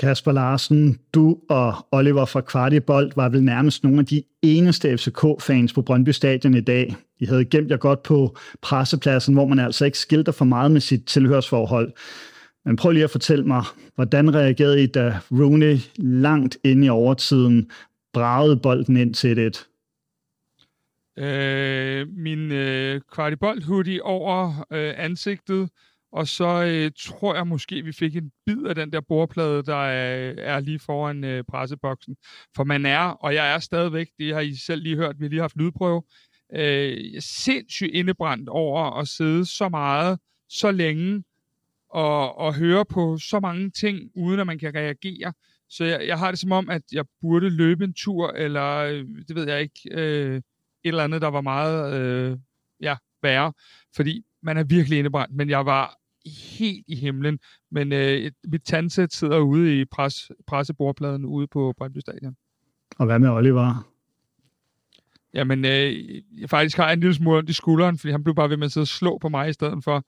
Kasper Larsen, du og Oliver fra Kvartibold var vel nærmest nogle af de eneste FCK-fans på Brøndby Stadion i dag. I havde gemt jer godt på pressepladsen, hvor man altså ikke skilter for meget med sit tilhørsforhold. Men prøv lige at fortælle mig, hvordan reagerede I, da Rooney langt inde i overtiden bragede bolden ind til 1-1? Min Kvartibold-hoodie over ansigtet, og så tror jeg måske, vi fik en bid af den der bordplade, der er lige foran presseboksen. For man er, og jeg er stadigvæk, det har I selv lige hørt, vi har lige haft lydprøve, sindssygt indebrændt over at sidde så meget, så længe, og høre på så mange ting, uden at man kan reagere. Så jeg har det som om, at jeg burde løbe en tur, eller det ved jeg ikke, et eller andet, der var meget værre, fordi man er virkelig indebrændt, men jeg var helt i himlen. Men mit tandsæt sidder ude i pressebordpladen ude på Brøndby Stadion. Og hvad med Oliver? Jamen, jeg faktisk har en lille smule ondt i skulderen, fordi han blev bare ved med at sidde og slå på mig i stedet for,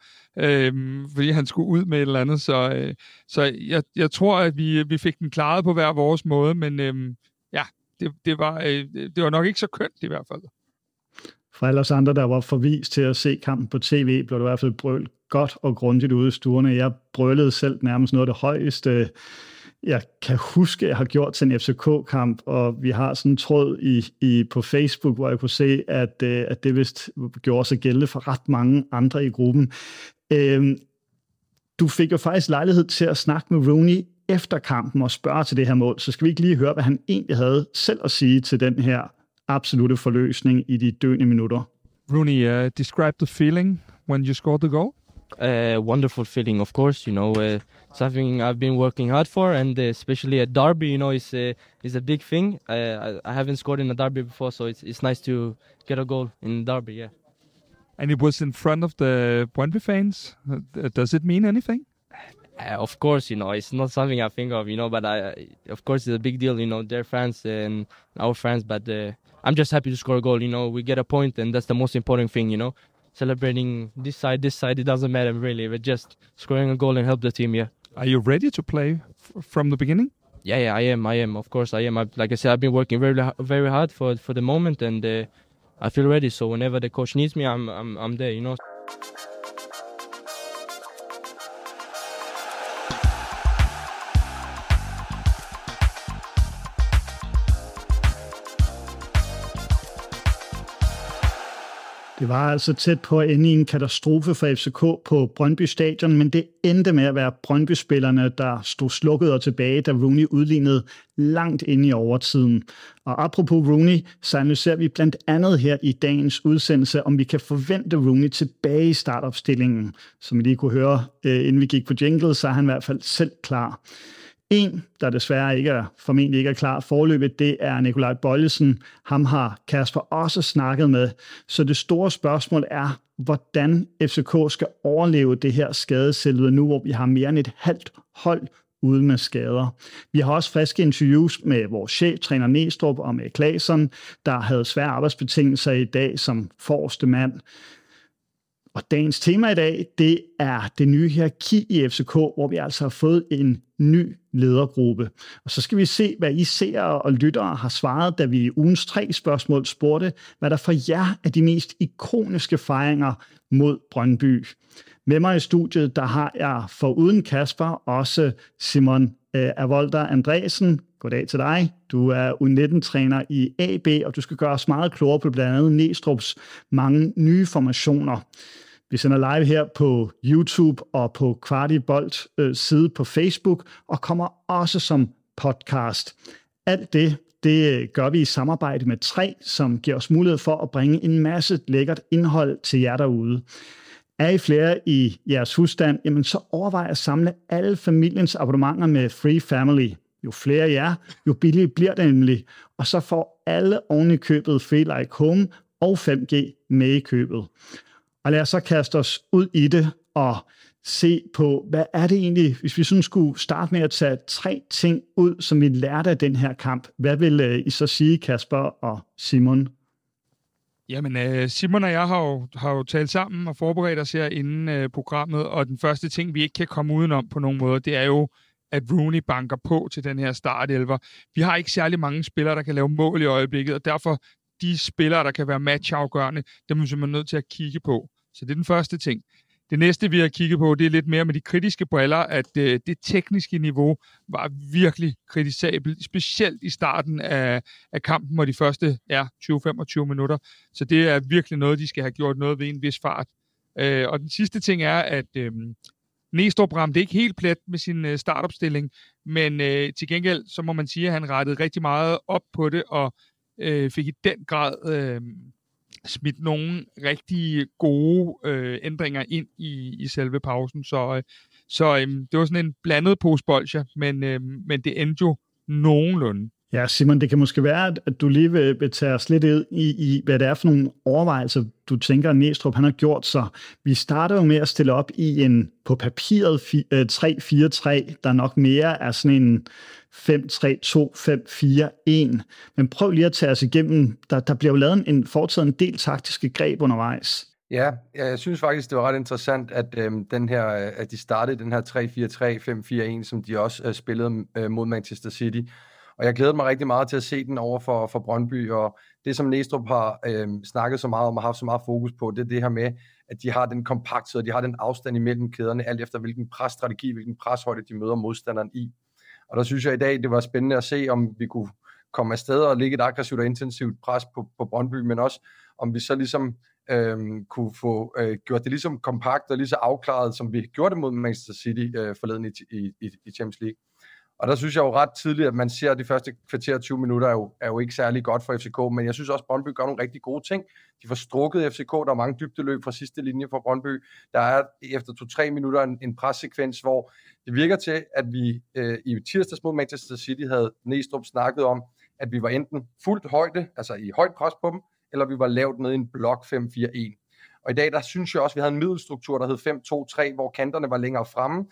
fordi han skulle ud med et eller andet. Så jeg tror, at vi fik den klaret på hver vores måde, men det var nok ikke så kønt i hvert fald. For alle os andre, der var forvist til at se kampen på tv, blev det i hvert fald brølt godt og grundigt ude i stuerne. Jeg brølede selv nærmest noget af det højeste, jeg kan huske, jeg har gjort til en FCK-kamp, og vi har sådan en tråd på Facebook, hvor jeg kunne se, at det vist gjorde sig gældende for ret mange andre i gruppen. Du fik jo faktisk lejlighed til at snakke med Rooney efter kampen og spørge til det her mål, så skal vi ikke lige høre, hvad han egentlig havde selv at sige til den her absolutte forløsning i de døende minutter. Rooney, describe the feeling when you scored the goal. Wonderful feeling, of course, you know, something I've been working hard for, and especially a derby, you know, is a big thing. I haven't scored in a derby before, so it's nice to get a goal in derby, yeah. And it was in front of the Brøndby fans. Does it mean anything? Of course, you know, it's not something I think of, you know, but of course it's a big deal, you know, their fans and our fans, but I'm just happy to score a goal, you know, we get a point, and that's the most important thing, you know. Celebrating this side, it doesn't matter really. We're just scoring a goal and help the team, yeah. Are you ready to play from the beginning? Yeah, I am. Of course, I am. Like I said, I've been working very, very hard for the moment, and I feel ready. So whenever the coach needs me, I'm there, you know. Det var altså tæt på at ende i en katastrofe for FCK på Brøndby Stadion, men det endte med at være Brøndby-spillerne, der stod slukket og tilbage, da Rooney udlignede langt inde i overtiden. Og apropos Rooney, så analyserer vi blandt andet her i dagens udsendelse, om vi kan forvente Rooney tilbage i startopstillingen. Som I lige kunne høre, inden vi gik på jingle, så er han i hvert fald selv klar. En, der desværre formentlig ikke er klar forløbet, det er Nikolaj Bøjlesen. Ham har Kasper også snakket med. Så det store spørgsmål er, hvordan FCK skal overleve det her skadeshelvede nu, hvor vi har mere end et halvt hold ude med skader. Vi har også friske interviews med vores cheftræner Neestrup og med Claesson, der havde svære arbejdsbetingelser i dag som forreste mand. Og dagens tema i dag, det er det nye hierarki i FCK, hvor vi altså har fået en ny ledergruppe. Og så skal vi se, hvad I seere og lyttere har svaret, da vi i ugens 3 spørgsmål spurgte, hvad der for jer er de mest ikoniske fejringer mod Brøndby. Med mig i studiet, der har jeg foruden Kasper også Simon Avolta Andresen. Goddag til dig. Du er U19-træner i AB, og du skal gøre os meget klogere på blandt andet Neestrups mange nye formationer. Vi sender live her på YouTube og på Kvartibolds side på Facebook, og kommer også som podcast. Alt det gør vi i samarbejde med Free, som giver os mulighed for at bringe en masse lækkert indhold til jer derude. Er I flere i jeres husstand, jamen så overvej at samle alle familiens abonnementer med Free Family. Jo flere I er, jo billigere bliver det nemlig. Og så får alle oven i købet Free Like Home og 5G med i købet. Og lad os så kaste os ud i det og se på, hvad er det egentlig, hvis vi sådan skulle starte med at tage 3 ting ud, som vi lærte af den her kamp. Hvad vil I så sige, Kasper og Simon? Jamen, Simon og jeg har jo talt sammen og forberedt os her inden programmet, og den første ting, vi ikke kan komme udenom på nogen måde, det er jo at Rooney banker på til den her startelver. Vi har ikke særlig mange spillere, der kan lave mål i øjeblikket, og derfor de spillere, der kan være matchafgørende, dem er man nødt til at kigge på. Så det er den første ting. Det næste, vi har kigget på, det er lidt mere med de kritiske briller, at det tekniske niveau var virkelig kritisabelt, specielt i starten af kampen og de første 20-25 minutter. Så det er virkelig noget, de skal have gjort noget ved en vis fart. Og den sidste ting er, at Neestrup ramte ikke helt plet med sin startopstilling, men til gengæld, så må man sige, at han rettede rigtig meget op på det, og fik i den grad smidt nogle rigtig gode ændringer ind i selve pausen. Så det var sådan en blandet pose bolsjer, men det endte jo nogenlunde. Ja, Simon, det kan måske være, at du lige vil tage os lidt ind i, hvad det er for nogle overvejelser, du tænker, at Neestrup han har gjort. Så vi starter jo med at stille op i en på papiret 3-4-3, der nok mere er sådan en 5-3-2-5-4-1. Men prøv lige at tage os igennem. Der bliver jo lavet foretaget en del taktiske greb undervejs. Ja, jeg synes faktisk, det var ret interessant, at, at de startede den her 3-4-3-5-4-1, som de også spillede mod Manchester City. Og jeg glæder mig rigtig meget til at se den over for Brøndby, og det som Neestrup har snakket så meget om og haft så meget fokus på, det er det her med, at de har den kompakthed, og de har den afstand imellem kæderne, alt efter hvilken presstrategi, hvilken preshøjde de møder modstanderen i. Og der synes jeg i dag, det var spændende at se, om vi kunne komme afsted og lægge et aggressivt og intensivt pres på Brøndby, men også om vi så ligesom kunne få gjort det ligesom kompakt og lige så afklaret, som vi gjorde det mod Manchester City forleden i Champions League. Og der synes jeg jo ret tidligt, at man ser, at de første kvarter 20 minutter er jo ikke særlig godt for FCK, men jeg synes også, at Brøndby gør nogle rigtig gode ting. De får strukket FCK, der er mange dybdeløb fra sidste linje for Brøndby. Der er efter 2-3 minutter en pressekvens, hvor det virker til, at vi i tirsdags mod Manchester City havde Neestrup snakket om, at vi var enten fuldt højde, altså i højt pres på dem, eller vi var lavt nede i en blok 5-4-1. Og i dag, der synes jeg også, at vi havde en middelstruktur, der hed 5-2-3, hvor kanterne var længere fremme,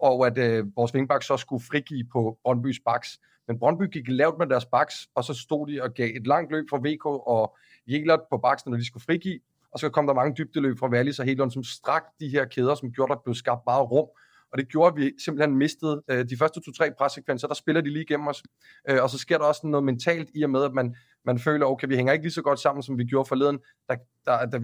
og at vores vingbaks så skulle frigive på Brøndbys baks. Men Brøndby gik lavt med deres baks, og så stod de og gav et langt løb fra VK og Jelert på baksen, når de skulle frigive. Og så kom der mange dybdeløb fra Wallis og Hedlund, som strak de her kæder, som gjorde, der blev skabt meget rum. Og det gjorde, at vi simpelthen mistede de første 2-3 pressekvenser, der spiller de lige igennem os. Og så sker der også noget mentalt i og med, at man føler, okay, vi hænger ikke lige så godt sammen, som vi gjorde forleden.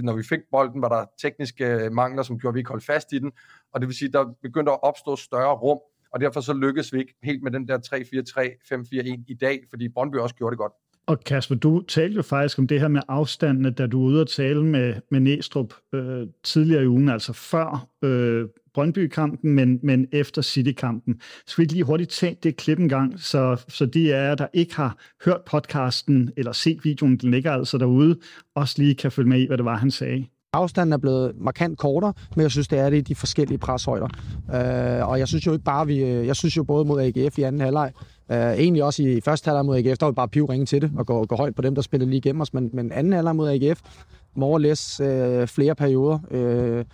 Når vi fik bolden, var der tekniske mangler, som gjorde, vi ikke holdt fast i den. Og det vil sige, der begyndte at opstå større rum, og derfor så lykkedes vi ikke helt med den der 3-4-3-5-4-1 i dag, fordi Brøndby også gjorde det godt. Og Kasper, du talte jo faktisk om det her med afstandene, da du var ude og tale med Neestrup tidligere i ugen, altså før Brøndby-kampen, men efter City-kampen. Så vi lige hurtigt tage det klip en gang, så de af jer, der ikke har hørt podcasten eller set videoen, den ligger altså derude, også lige kan følge med i, hvad det var, han sagde. Afstanden er blevet markant kortere, men jeg synes, det er det i de forskellige preshøjder. Og jeg synes jo ikke bare, jeg synes jo både mod AGF i anden halvleg, egentlig også i første halvleg mod AGF, der var vi bare pivringe til det, og gå højt på dem, der spillede lige igennem os, men anden halvleg mod AGF, Morales flere perioder,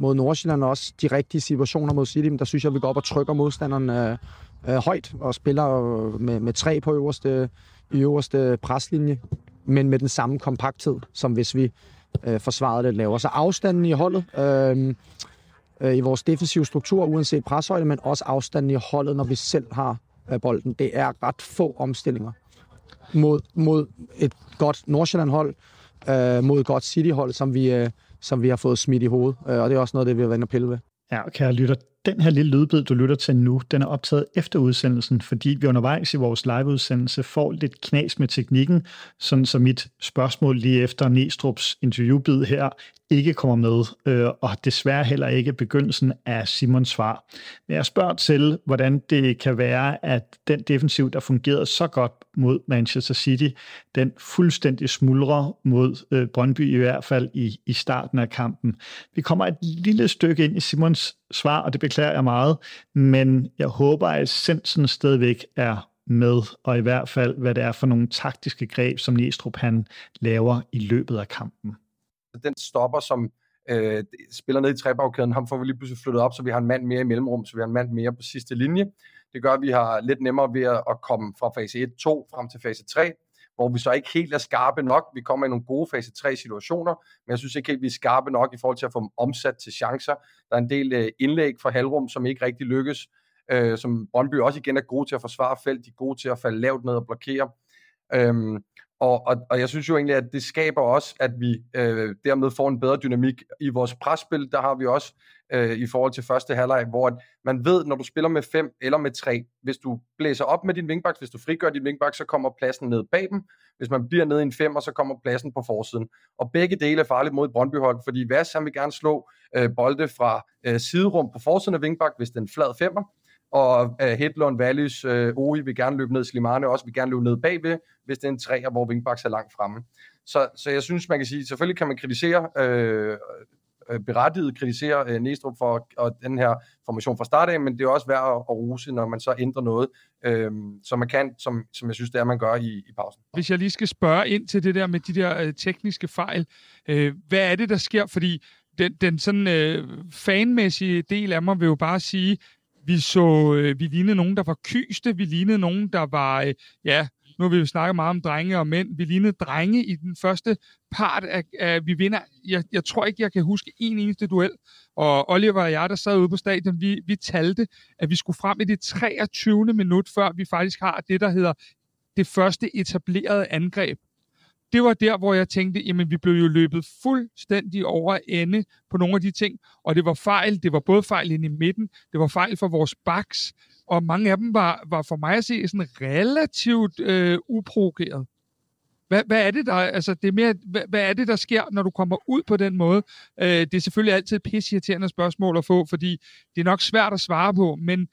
mod Nordsjælland også de rigtige situationer mod City, men der synes jeg, vi går op og trykker modstanderen højt og spiller med tre på øverste preslinje, men med den samme kompakthed, som hvis vi forsvarede lidt lavere. Så afstanden i holdet, i vores defensive struktur, uanset preshøjde, men også afstanden i holdet, når vi selv har bolden. Det er ret få omstillinger mod et godt Nordsjælland-hold, mod et godt City-hold, som vi har fået smidt i hovedet, og det er også noget, det vi har været inde og pille ved. Ja, og kære lytter, den her lille lydbid, du lytter til nu, den er optaget efter udsendelsen, fordi vi undervejs i vores liveudsendelse får lidt knas med teknikken, sådan så mit spørgsmål lige efter Neestrups interviewbid her ikke kommer med, og desværre heller ikke begyndelsen af Simons svar. Men jeg spørger til, hvordan det kan være, at den defensiv, der fungerede så godt mod Manchester City, den fuldstændig smuldrer mod Brøndby, i hvert fald i starten af kampen. Vi kommer et lille stykke ind i Simons svar, og det beklager jeg meget, men jeg håber, at essensen stadigvæk er med, og i hvert fald, hvad det er for nogle taktiske greb, som Neestrup han laver i løbet af kampen. Den stopper, som spiller ned i trebagkæden, ham får vi lige pludselig flyttet op, så vi har en mand mere i mellemrum, så vi har en mand mere på sidste linje. Det gør, at vi har lidt nemmere ved at komme fra fase 1-2 frem til fase 3, hvor vi så ikke helt er skarpe nok. Vi kommer i nogle gode fase 3-situationer, men jeg synes ikke helt, vi er skarpe nok i forhold til at få dem omsat til chancer. Der er en del indlæg fra halvrum, som ikke rigtig lykkes. som Brøndby også igen er gode til at forsvare felt, de er gode til at falde lavt ned og blokere. Og jeg synes jo egentlig, at det skaber også, at vi dermed får en bedre dynamik i vores presspil. Der har vi også i forhold til første halvleg, hvor man ved, når du spiller med 5 eller med 3, hvis du blæser op med din vingbaks, hvis du frigør din vingbaks, så kommer pladsen ned bag dem. Hvis man bliver ned i en 5, så kommer pladsen på forsiden. Og begge dele er farligt mod Brøndbyhold, fordi Vass, han vil gerne slå bolde fra siderum på forsiden af vingbaks, hvis den er en flad 5'er. Og Hedlund, Wallis, Odi vil gerne løbe ned, Slimane også vil gerne løbe ned bagved, hvis det er en træer, hvor vingbaks er langt fremme. Så jeg synes, man kan sige, selvfølgelig kan man kritisere, berettiget kritisere Neestrup for og den her formation fra start af, men det er også værd at rose, når man så ændrer noget, som man kan, som jeg synes, det er, man gør i pausen. Hvis jeg lige skal spørge ind til det der med de der tekniske fejl, hvad er det, der sker? Fordi den sådan fanmæssige del af mig vil jo bare sige, vi lignede nogen, der var kyste, vi lignede nogen, der var, nu har vi jo snakket meget om drenge og mænd, vi lignede drenge i den første part af vi vinder. Jeg tror ikke, jeg kan huske en eneste duel, og Oliver og jeg, der sad ude på stadion, vi talte, at vi skulle frem i det 23. minut, før vi faktisk har det, der hedder det første etablerede angreb. Det var der, hvor jeg tænkte, jamen vi blev jo løbet fuldstændig over ende på nogle af de ting, og det var fejl, det var både fejl inde i midten, det var fejl for vores backs, og mange af dem var for mig at se sådan relativt uprovokeret. Hvad er det der? Altså det er mere, hvad er det der sker, når du kommer ud på den måde? Det er selvfølgelig altid et pisseirriterende spørgsmål at få, fordi det er nok svært at svare på, men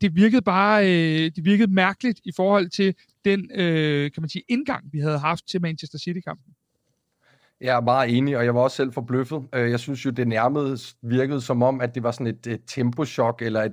det virkede bare, det virkede mærkeligt i forhold til den, kan man sige, indgang, vi havde haft til Manchester City-kampen. Jeg er meget enig, og jeg var også selv forbløffet. Jeg synes jo, det nærmede virkede som om, at det var sådan et temposchok, eller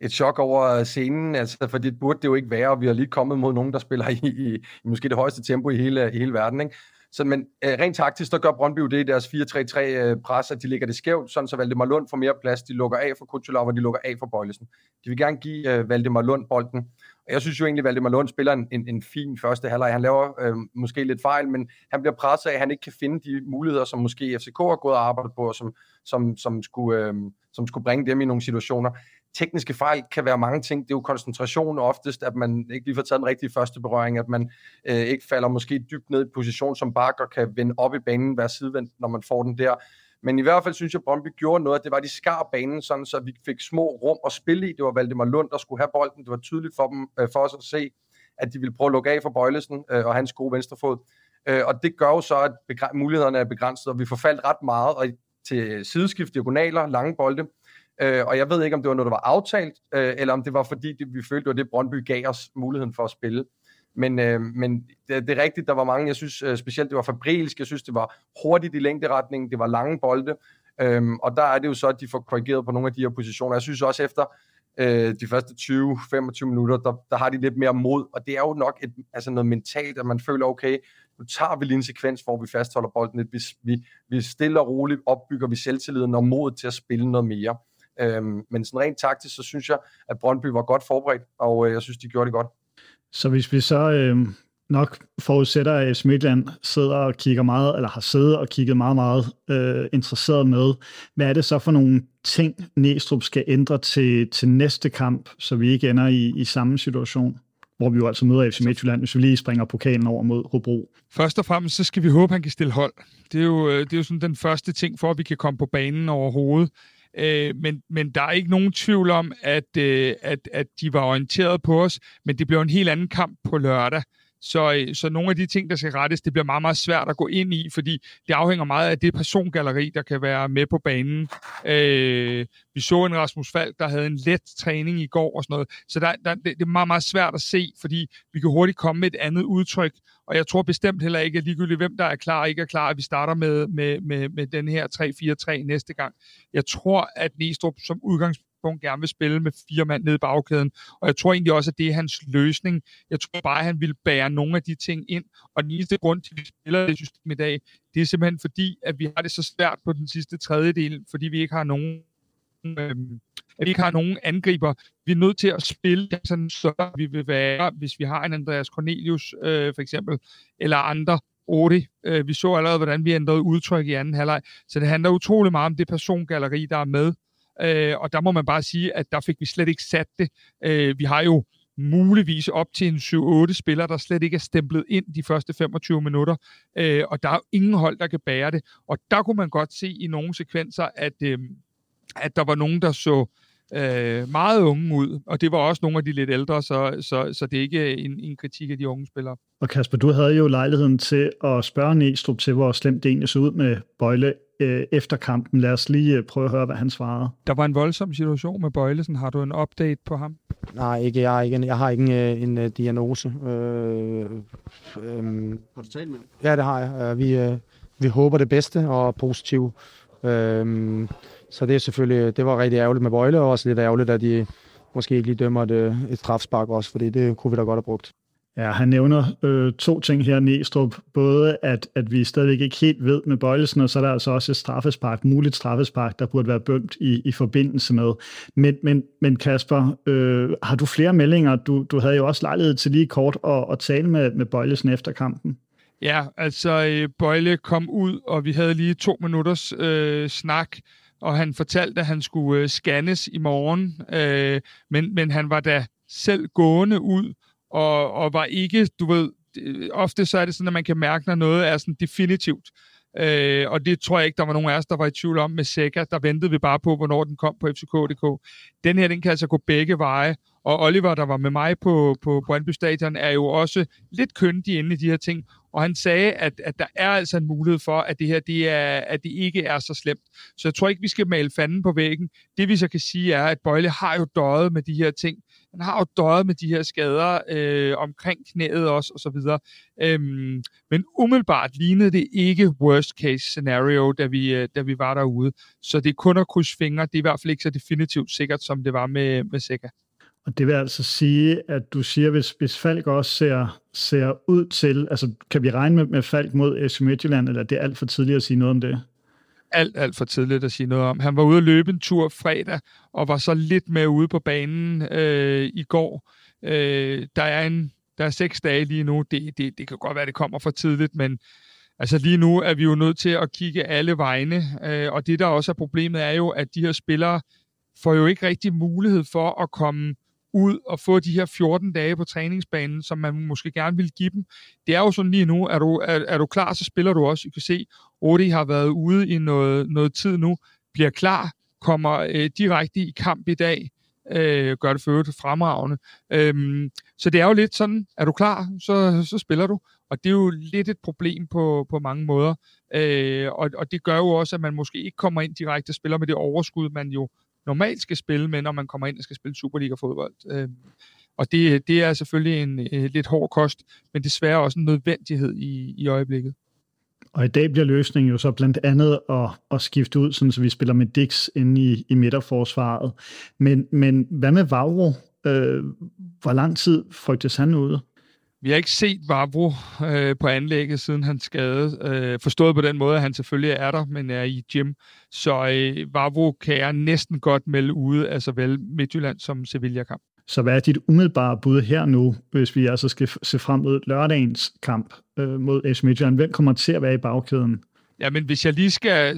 et chok over scenen, altså, for det burde det jo ikke være, og vi har lige kommet mod nogen, der spiller i måske det højeste tempo i hele verden, ikke? Så, men rent taktisk, så gør Brøndby det i deres 4-3-3-pres, at de ligger det skævt, sådan så Valdemar Lund får mere plads, de lukker af for Kutsulov, og de lukker af for Bøjlesen. De vil gerne give Valdemar Lund bolden. Og jeg synes jo egentlig, at Valdemar Lund spiller en fin første halvleg. Han laver måske lidt fejl, men han bliver presset af, at han ikke kan finde de muligheder, som måske FCK har gået og arbejdet på, og som skulle bringe dem i nogle situationer. Tekniske fejl kan være mange ting. Det er jo koncentration oftest, at man ikke lige får taget den rigtige første berøring, at man ikke falder måske dybt ned i position som bak og kan vende op i banen, være sidevendt, når man får den der. Men i hvert fald synes jeg, at Brøndby gjorde noget, at det var, de skar banen, sådan, så vi fik små rum at spille i. Det var Valdemar Lund, der skulle have bolden. Det var tydeligt for os at se, at de ville prøve at lukke af for Bøjlesen og hans gode venstrefod. Og det gør jo så, at mulighederne er begrænset, og vi forfaldt ret meget og til sideskift, diagonaler, lange bolde. Og jeg ved ikke, om det var noget, der var aftalt, eller om det var, fordi vi følte, det var det, Brøndby gav os muligheden for at spille. Men det er rigtigt, der var mange, jeg synes specielt, det var fabrilsk, jeg synes, det var hurtigt i længderetningen, det var lange bolde, og der er det jo så, at de får korrigeret på nogle af de her positioner. Jeg synes også, efter de første 20-25 minutter, der har de lidt mere mod, og det er jo nok noget mentalt, at man føler, okay, nu tager vi lige en sekvens, hvor vi fastholder bolden lidt, vi stille og roligt opbygger vi selvtilliden og modet til at spille noget mere. Men sådan rent taktisk, så synes jeg, at Brøndby var godt forberedt, og jeg synes, de gjorde det godt. Så hvis vi så nok forudsætter, at FC Midtjylland sidder og kigger meget, eller har siddet og kigget meget, meget interesseret med, hvad er det så for nogle ting, Neestrup skal ændre til næste kamp, så vi ikke ender i samme situation, hvor vi jo altså møder FC Midtjylland, hvis vi lige springer pokalen over mod Hobro? Først og fremmest, så skal vi håbe, han kan stille hold. Det er jo sådan den første ting for, at vi kan komme på banen overhovedet. Men der er ikke nogen tvivl om, at de var orienteret på os, men det bliver en helt anden kamp på lørdag. Så nogle af de ting, der skal rettes, det bliver meget, meget svært at gå ind i, fordi det afhænger meget af det persongalleri, der kan være med på banen. Vi så en Rasmus Falk, der havde en let træning i går og sådan noget. Så det er meget, meget svært at se, fordi vi kan hurtigt komme med et andet udtryk. Og jeg tror bestemt heller ikke, at ligegyldigt hvem der er klar og ikke er klar, at vi starter med den her 3-4-3 næste gang. Jeg tror, at Neestrup som udgangspunkt gerne vil spille med 4 mand nede i bagkæden. Og jeg tror egentlig også, at det er hans løsning. Jeg tror bare, at han vil bære nogle af de ting ind. Og den eneste grund til, at vi spiller det system i dag, det er simpelthen fordi, at vi har det så svært på den sidste tredjedel, fordi vi ikke har nogen angriber. Vi er nødt til at spille sådan, så vi vil være, hvis vi har en Andreas Cornelius for eksempel, eller andre, Odi. Vi så allerede, hvordan vi ændrede udtryk i anden halvleg. Så det handler utrolig meget om det persongalleri, der er med. Og der må man bare sige, at der fik vi slet ikke sat det. Vi har jo muligvis op til en 7-8 spillere, der slet ikke er stemplet ind de første 25 minutter, og der er ingen hold, der kan bære det. Og der kunne man godt se i nogle sekvenser, at der var nogen, der så meget unge ud, og det var også nogle af de lidt ældre, så det er ikke en kritik af de unge spillere. Og Kasper, du havde jo lejligheden til at spørge Neestrup til, hvor slemt det egentlig så ud med Bøjle efter kampen. Lad os lige prøve at høre, hvad han svarede. Der var en voldsom situation med Bøjlesen. Har du en update på ham? Nej, ikke. Jeg har ikke en diagnose. Har du talt med ham? Ja, det har jeg. Vi håber det bedste og er positive. Så det er selvfølgelig, det var rigtig ærgerligt med Bøjle, og også lidt ærgerligt, at de måske ikke lige dømmer et strafspark også, fordi det kunne vi da godt have brugt. Ja, han nævner to ting her, Neestrup. Både, at vi stadigvæk ikke helt ved med Bøjlesen, og så er der altså også et straffespark, muligt straffespark, der burde være dømt i forbindelse med. Men Kasper, har du flere meldinger? Du havde jo også lejlighed til lige kort at tale med Bøjlesen efter kampen. Ja, altså Bøjle kom ud, og vi havde lige 2 minutters snak, og han fortalte, at han skulle scannes i morgen, men han var da selv gående ud, og var ikke, du ved, ofte så er det sådan, at man kan mærke, når noget er sådan definitivt, og det tror jeg ikke, der var nogen af os, der var i tvivl om med Zeca. Der ventede vi bare på, hvornår den kom på FCK.dk. Den her, den kan altså gå begge veje, og Oliver, der var med mig på Brøndby Stadion, er jo også lidt køndig inde i de her ting, og han sagde, at der er altså en mulighed for, at det her, at det ikke er så slemt. Så jeg tror ikke, vi skal male fanden på væggen. Det vi så kan sige er, at Bøjle har jo døjet med de her ting. Han har jo døjet med de her skader omkring knæet også, og så videre. Men umiddelbart lignede det ikke worst case scenario, da vi var derude. Så det er kun at krydse fingre. Det er i hvert fald ikke så definitivt sikkert, som det var med Zeca. Og det vil altså sige, at du siger, hvis Falk også ser ud til, altså kan vi regne med Falk mod FC Midtjylland, eller er det alt for tidligt at sige noget om det? Alt for tidligt at sige noget om. Han var ude at løbe en tur fredag, og var så lidt med ude på banen i går. Der er 6 dage lige nu. Det kan godt være, det kommer for tidligt, men altså lige nu er vi jo nødt til at kigge alle vegne. Og det, der også er problemet, er jo, at de her spillere får jo ikke rigtig mulighed for at komme ud og få de her 14 dage på træningsbanen, som man måske gerne vil give dem. Det er jo sådan lige nu, er du klar, så spiller du også. I kan se, Odi har været ude i noget tid nu, bliver klar, kommer direkte i kamp i dag, gør det for øvrigt fremragende. Så det er jo lidt sådan, er du klar, så spiller du. Og det er jo lidt et problem på mange måder. Og det gør jo også, at man måske ikke kommer ind direkte og spiller med det overskud, man jo normalt skal spille med, når man kommer ind og skal spille Superliga-fodbold. Og det er selvfølgelig en lidt hård kost, men desværre også en nødvendighed i øjeblikket. Og i dag bliver løsningen jo så blandt andet at skifte ud, sådan, så vi spiller med Dix inde i midterforsvaret. Men hvad med Vavro? Hvor lang tid frygtes han ude? Vi har ikke set Vavro på anlægget, siden han skadede. Forstået på den måde, at han selvfølgelig er der, men er i gym. Så Vavro kan jeg næsten godt melde ude af såvel Midtjylland som Sevilla-kamp. Så hvad er dit umiddelbare bud her nu, hvis vi altså skal se frem mod lørdagens kamp mod FC Midtjylland? Hvem kommer til at være i bagkæden? Ja, men hvis jeg lige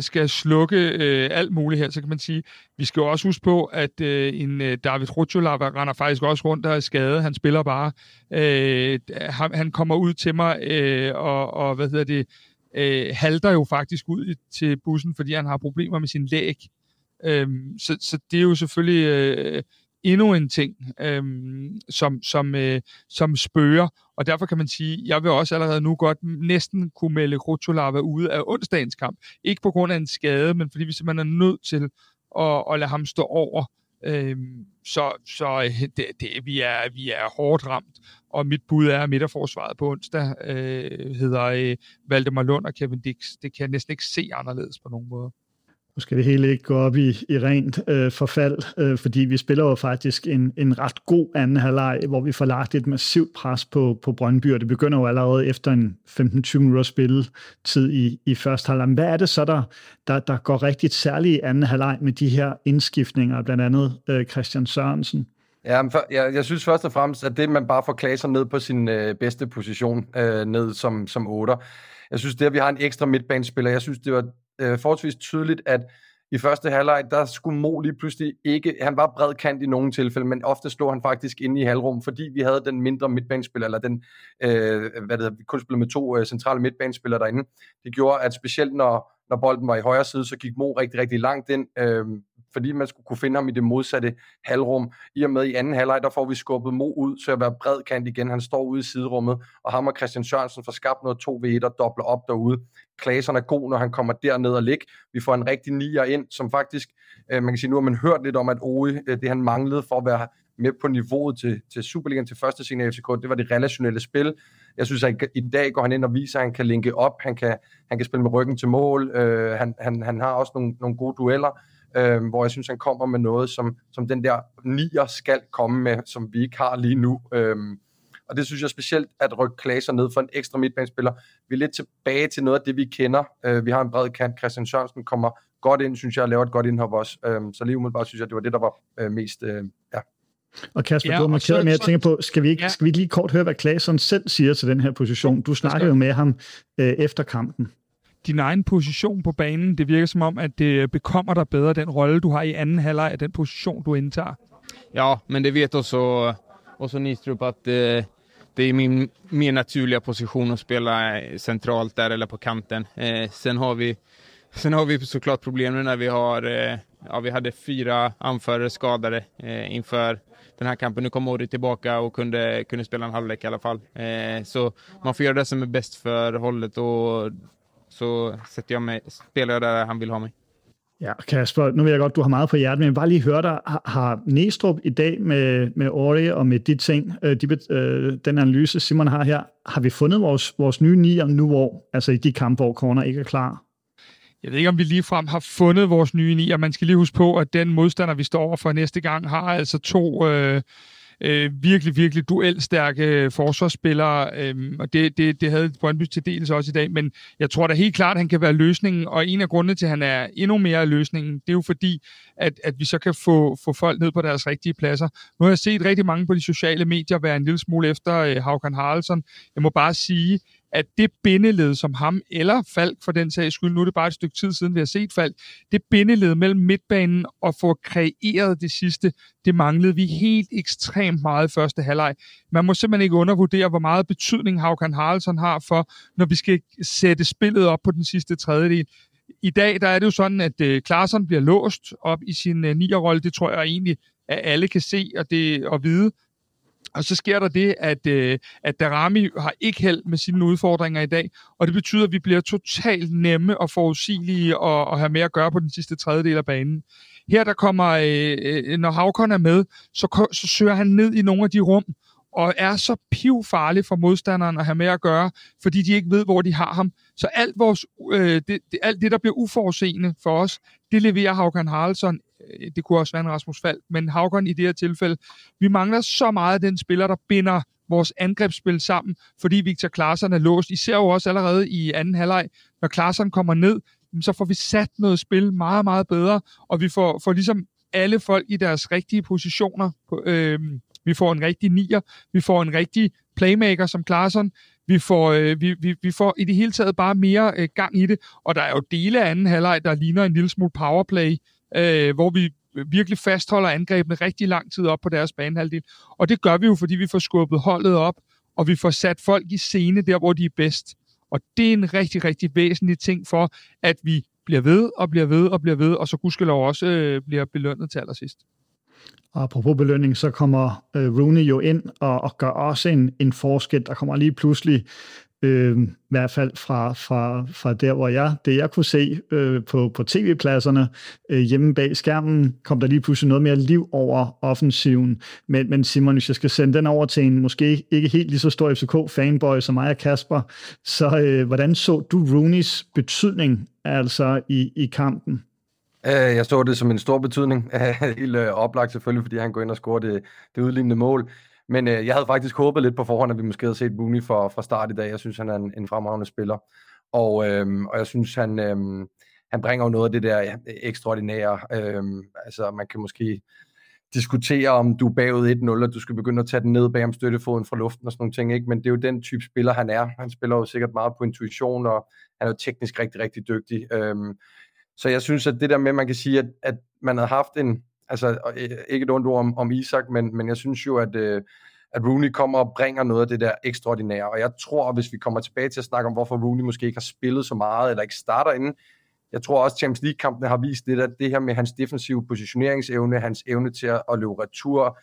skal slukke alt muligt her, så kan man sige, vi skal jo også huske på, at en David Rutscholava render faktisk også rundt, der er skadet. Han spiller bare. Han kommer ud til mig og halter jo faktisk ud til bussen, fordi han har problemer med sin læg. Så det er jo selvfølgelig endnu en ting, som spørger. Og derfor kan man sige, jeg vil også allerede nu godt næsten kunne melde Krutolava ude af onsdagens kamp. Ikke på grund af en skade, men fordi vi simpelthen er nødt til at lade ham stå over. Vi er hårdt ramt. Og mit bud er, at midterforsvaret på onsdag hedder Valdemar Lund og Kevin Dix. Det kan jeg næsten ikke se anderledes på nogen måde. Nu skal det hele ikke gå op i rent forfald, fordi vi spiller jo faktisk en ret god anden halvleg, hvor vi får lagt et massivt pres på Brøndby, og det begynder jo allerede efter en 15-20 minutter spilletid i første halvleg. Hvad er det så, der går rigtigt særligt i anden halvleg med de her indskiftninger, blandt andet Christian Sørensen? Ja, jeg synes først og fremmest, at det, man bare får Claesson ned på sin bedste position, ned som 8'er. Jeg synes, det at vi har en ekstra midtbanespiller, jeg synes, det var forholdsvis tydeligt, at I første halvleg, der skulle Mo lige pludselig ikke, han var bredkant i nogle tilfælde, men ofte stod han faktisk inde i halvrum, fordi vi havde den mindre midtbanespiller, eller den, vi kun spillede med to centrale midtbanespillere derinde. Det gjorde, at specielt når bolden var i højre side, så gik Mo rigtig, rigtig langt ind, fordi man skulle kunne finde ham i det modsatte halvrum. I og med i anden halvleg, der får vi skubbet Mo ud til at være bredkant igen. Han står ude i siderummet, og ham og Christian Sørensen får skabt noget 2v1 og dobler op derude. Claesson er god, når han kommer derned og ligger. Vi får en rigtig nier ind, som faktisk, man kan sige, nu har man hørt lidt om, at Odi, det han manglede for at være med på niveauet til Superligaen, til første scene af FCK, det var det relationelle spil. Jeg synes, at i dag går han ind og viser, at han kan linke op, han kan spille med ryggen til mål, han har også nogle gode dueller, hvor jeg synes, han kommer med noget, som den der nier skal komme med, som vi ikke har lige nu. Og det synes jeg specielt, at rykke Claesson ned for en ekstra midtbanespiller. Vi er lidt tilbage til noget af det, vi kender. Vi har en bred kant. Christian Sørensen kommer godt ind, synes jeg, og laver et godt indhop også. Så lige umiddelbart synes jeg, det var det, der var mest... Ja. Og Kasper, du har markeret med at tænke på, skal vi ikke lige kort høre, hvad Claesson selv siger til den her position? Du snakkede jo med ham efter kampen. Din egen position på banen, det virker som om, at det bekommer dig bedre, den rolle, du har i anden halvleg af den position, du indtager. Ja, men det vet også Neestrup, at det är min mer naturliga position att spela centralt där eller på kanten. Sen har vi såklart problemen när vi har vi hade 4 anförare skadade inför den här kampen. Nu kom Odi tillbaka och kunde spela en halvlek i alla fall. Så man får göra det som är bäst för hållet, och så spelar jag där han vill ha mig. Ja, Kasper, nu ved jeg godt, du har meget på hjertet, men jeg bare lige høre dig, har Neestrup i dag med Ori og med de ting, den analyse Simon har her, har vi fundet vores nye nier nu, hvor, altså i de kampe, hvor corner ikke er klar? Jeg ved ikke, om vi ligefrem har fundet vores nye nier. Man skal lige huske på, at den modstander, vi står over for næste gang, har altså 2... virkelig, virkelig duelstærke forsvarsspillere, og det havde Brøndby til dels også i dag, men jeg tror da helt klart, at han kan være løsningen, og en af grundene til, at han er endnu mere løsningen, det er jo fordi, at vi så kan få folk ned på deres rigtige pladser. Nu har jeg set rigtig mange på de sociale medier være en lille smule efter Haukon Haraldsson. Jeg må bare sige, at det bindeled, som ham eller Falk for den sags skyld, nu er det bare et stykke tid siden, vi har set Falk, det bindeled mellem midtbanen og få kreeret det sidste, det manglede vi helt ekstremt meget i første halvleg. Man må simpelthen ikke undervurdere, hvor meget betydning Haukon Haraldsson har for, når vi skal sætte spillet op på den sidste tredjedel. I dag der er det jo sådan, at Claesson bliver låst op i sin nierrolle, det tror jeg egentlig, at alle kan se og vide. Og så sker der det, at Darami har ikke held med sine udfordringer i dag, og det betyder, at vi bliver totalt nemme og forudsigelige at have med at gøre på den sidste tredjedel af banen. Her der kommer, når Haukon er med, så søger han ned i nogle af de rum, og er så pivfarlig for modstanderen at have med at gøre, fordi de ikke ved, hvor de har ham. Så alt alt det, der bliver uforudseende for os, det leverer Haukon Haraldsson. Det kunne også være en Rasmus Falk, men Haukon i det her tilfælde. Vi mangler så meget af den spiller, der binder vores angrebsspil sammen, fordi Victor Claesson er låst. Især jo også allerede i anden halvleg, når Claesson kommer ned, så får vi sat noget spil meget, meget bedre, og vi får ligesom alle folk i deres rigtige positioner. Vi får en rigtig nier, vi får en rigtig playmaker som Claesson, vi får i det hele taget bare mere gang i det, og der er jo dele af anden halvleg, der ligner en lille smule powerplay, hvor vi virkelig fastholder angrebene rigtig lang tid op på deres banehalvdel. Og det gør vi jo, fordi vi får skubbet holdet op, og vi får sat folk i scene der, hvor de er bedst. Og det er en rigtig, rigtig væsentlig ting for, at vi bliver ved, og så gudskelov også bliver belønnet til allersidst. Og apropos belønning, så kommer Rooney jo ind og gør også en forskel. Der kommer lige pludselig, i hvert fald fra der, hvor jeg kunne se på tv-pladserne hjemme bag skærmen, kom der lige pludselig noget mere liv over offensiven. Men Simon, hvis jeg skal sende den over til en måske ikke helt lige så stor FCK-fanboy som mig og Kasper, så hvordan så du Rooneys betydning altså i kampen? Jeg så det som en stor betydning. Helt oplagt selvfølgelig, fordi han går ind og scorer det udlignende mål. Men jeg havde faktisk håbet lidt på forhånd, at vi måske havde set Rooney fra start i dag. Jeg synes, han er en fremragende spiller. Og jeg synes, han bringer jo noget af det der ekstraordinære. Altså, man kan måske diskutere, om du er bagud 1-0, og du skal begynde at tage den ned bag om støttefoden fra luften og sådan nogle ting, ikke? Men det er jo den type spiller, han er. Han spiller jo sikkert meget på intuition, og han er jo teknisk rigtig, rigtig dygtig. Så jeg synes, at det der med, man kan sige, at man havde haft en, altså ikke et ondt ord om Isak, men jeg synes jo, at Rooney kommer og bringer noget af det der ekstraordinære. Og jeg tror, hvis vi kommer tilbage til at snakke om, hvorfor Rooney måske ikke har spillet så meget, eller ikke starter inden, jeg tror også, at Champions League-kampene har vist lidt af det her med hans defensive positioneringsevne, hans evne til at løbe retur,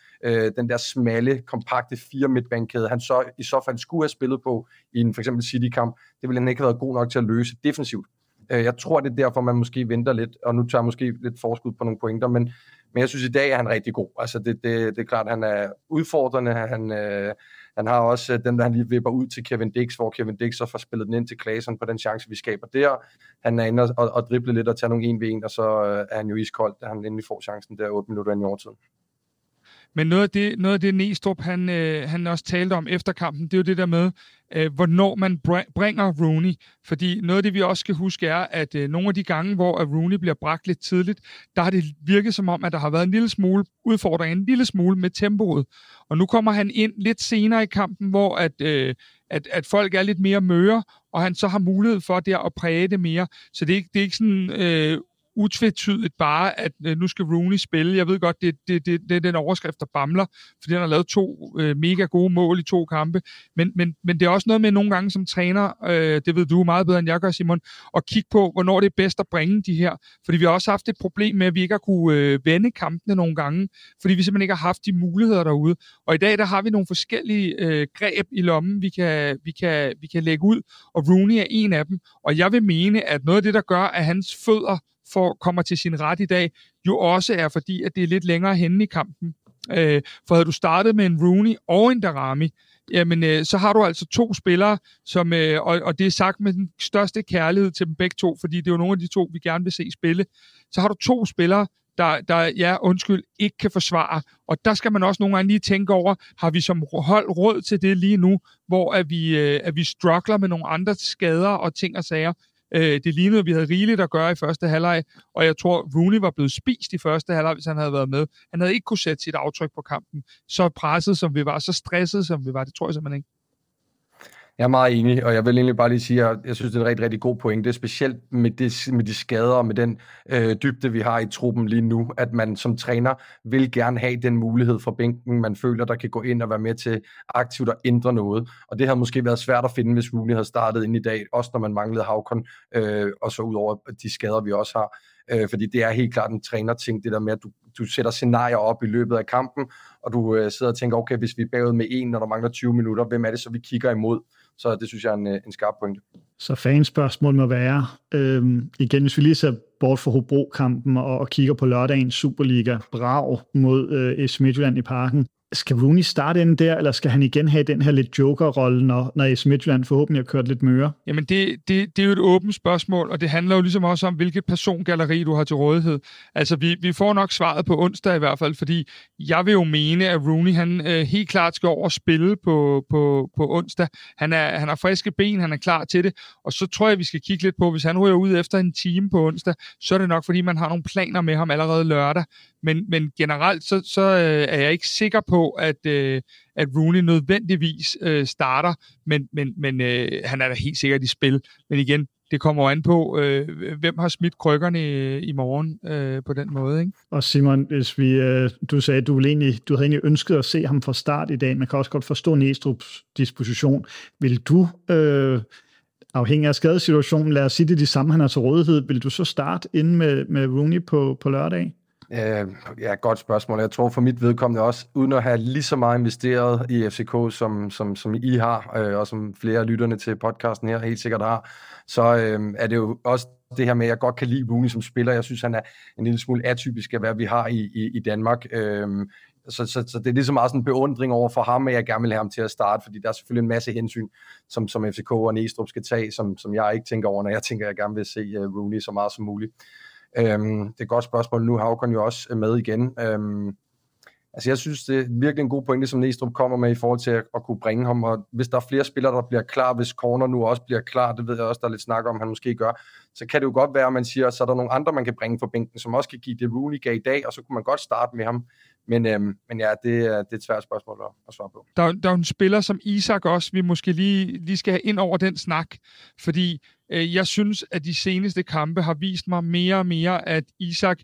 den der smalle, kompakte 4 midtbanekæde, han så i så fald skulle have spillet på i en for eksempel City-kamp. Det ville han ikke have været god nok til at løse defensivt. Jeg tror, det er derfor, man måske venter lidt, og nu tager jeg måske lidt forskud på nogle pointer, men jeg synes, i dag er han rigtig god. Altså, det er klart, han er udfordrende. Han har også den, der han lige vipper ud til Kevin Dix, hvor Kevin Dix så får spillet den ind til Claesson på den chance, vi skaber der. Han er inde og dribler lidt og tager nogle 1v1, og så er han jo iskold, da han endelig får chancen der 8 minutter ind i overtiden. Men noget af det Neestrup, han også talte om efter kampen, det er jo det der med, hvornår man bringer Rooney. Fordi noget af det, vi også skal huske, er, at nogle af de gange, hvor Rooney bliver bragt lidt tidligt, der har det virket som om, at der har været en lille smule udfordring, en lille smule med tempoet. Og nu kommer han ind lidt senere i kampen, hvor at folk er lidt mere møre, og han så har mulighed for der at præge det mere. Så det er ikke sådan... utvetydigt bare, at nu skal Rooney spille. Jeg ved godt, det er den overskrift, der bamler, fordi han har lavet 2 mega gode mål i 2 kampe. Men det er også noget med nogle gange som træner, det ved du meget bedre, end jeg gør, Simon, at kigge på, hvornår det er bedst at bringe de her. Fordi vi har også haft et problem med, at vi ikke har kunne vende kampene nogle gange, fordi vi simpelthen ikke har haft de muligheder derude. Og i dag, der har vi nogle forskellige greb i lommen, vi kan lægge ud, og Rooney er en af dem. Og jeg vil mene, at noget af det, der gør, at hans fødder kommer til sin ret i dag, jo også er fordi, at det er lidt længere henne i kampen. For havde du startet med en Rooney og en Darami, jamen så har du altså 2 spillere, som, og det er sagt med den største kærlighed til dem begge to, fordi det er jo nogle af de 2, vi gerne vil se spille. Så har du 2 spillere, der ikke kan forsvare. Og der skal man også nogle gange lige tænke over, har vi som hold råd til det lige nu, hvor at vi struggler med nogle andre skader og ting og sager. Det lignede, at vi havde rigeligt at gøre i første halvleg, og jeg tror, Rooney var blevet spist i første halvleg, hvis han havde været med. Han havde ikke kunne sætte sit aftryk på kampen. Så presset, som vi var, så stresset, som vi var, det tror jeg simpelthen ikke. Jeg er meget enig, og jeg vil egentlig bare lige sige, at jeg synes, det er en rigtig, rigtig god pointe. Det er specielt med de skader og med den dybde, vi har i truppen lige nu, at man som træner vil gerne have den mulighed fra bænken, man føler, der kan gå ind og være med til aktivt at ændre noget. Og det har måske været svært at finde, hvis Rooney havde startet ind i dag, også når man manglede Haukon, og så ud over de skader, vi også har. Fordi det er helt klart en trænerting, det der med, at du sætter scenarier op i løbet af kampen, og du sidder og tænker, okay, hvis vi er bagud med 1, når der mangler 20 minutter, hvem er det så, vi kigger imod? Så det synes jeg er en skarp pointe. Så fanspørgsmål må være, igen, hvis vi lige ser bort fra Hobro-kampen og kigger på lørdagens Superliga Brag mod FC Midtjylland i Parken. Skal Rooney starte inden der, eller skal han igen have den her lidt joker-rolle, når FC Midtjylland forhåbentlig har kørt lidt møre? Jamen, det er jo et åbent spørgsmål, og det handler jo ligesom også om, hvilket persongalleri du har til rådighed. Altså, vi får nok svaret på onsdag i hvert fald, fordi jeg vil jo mene, at Rooney, han helt klart skal over og spille på onsdag. Han har friske ben, han er klar til det, og så tror jeg, vi skal kigge lidt på, hvis han ryger ud efter en time på onsdag, så er det nok, fordi man har nogle planer med ham allerede lørdag. Men generelt, så er jeg ikke sikker på, at Rooney nødvendigvis starter, men han er da helt sikkert i spil. Men igen, det kommer an på, hvem har smidt krykkerne i morgen på den måde, ikke? Og Simon, hvis du sagde, at du havde egentlig ønsket at se ham fra start i dag. Man kan også godt forstå Neestrups disposition. Vil du, afhængig af skadesituationen, lad os sige det de samme, han har til rådighed, vil du så starte inde med Rooney på lørdag? Ja, godt spørgsmål. Jeg tror for mit vedkommende også, uden at have lige så meget investeret i FCK, som I har, og som flere af lytterne til podcasten her helt sikkert har, så er det jo også det her med, at jeg godt kan lide Rooney som spiller. Jeg synes, han er en lille smule atypisk af, hvad vi har i Danmark. Så det er ligesom meget sådan en beundring over for ham, at jeg gerne vil have ham til at starte, fordi der er selvfølgelig en masse hensyn, som FCK og Neestrup skal tage, som jeg ikke tænker over, når jeg tænker, at jeg gerne vil se Rooney så meget som muligt. Det er et godt spørgsmål. Nu har Haukon jo også med igen. Altså jeg synes, det er virkelig en god pointe, som Neestrup kommer med i forhold til at kunne bringe ham. Og hvis der er flere spillere, der bliver klar, hvis Corner nu også bliver klar, det ved jeg også, der er lidt snak om, han måske gør, så kan det jo godt være, at man siger, så er der nogle andre, man kan bringe for bænken, som også kan give det Rooney gav i dag, og så kunne man godt starte med ham. Men ja, det er et svært spørgsmål at svare på. Der er en spiller som Isak også, vi måske lige skal have ind over den snak, fordi Jeg synes, at de seneste kampe har vist mig mere og mere, at Isak,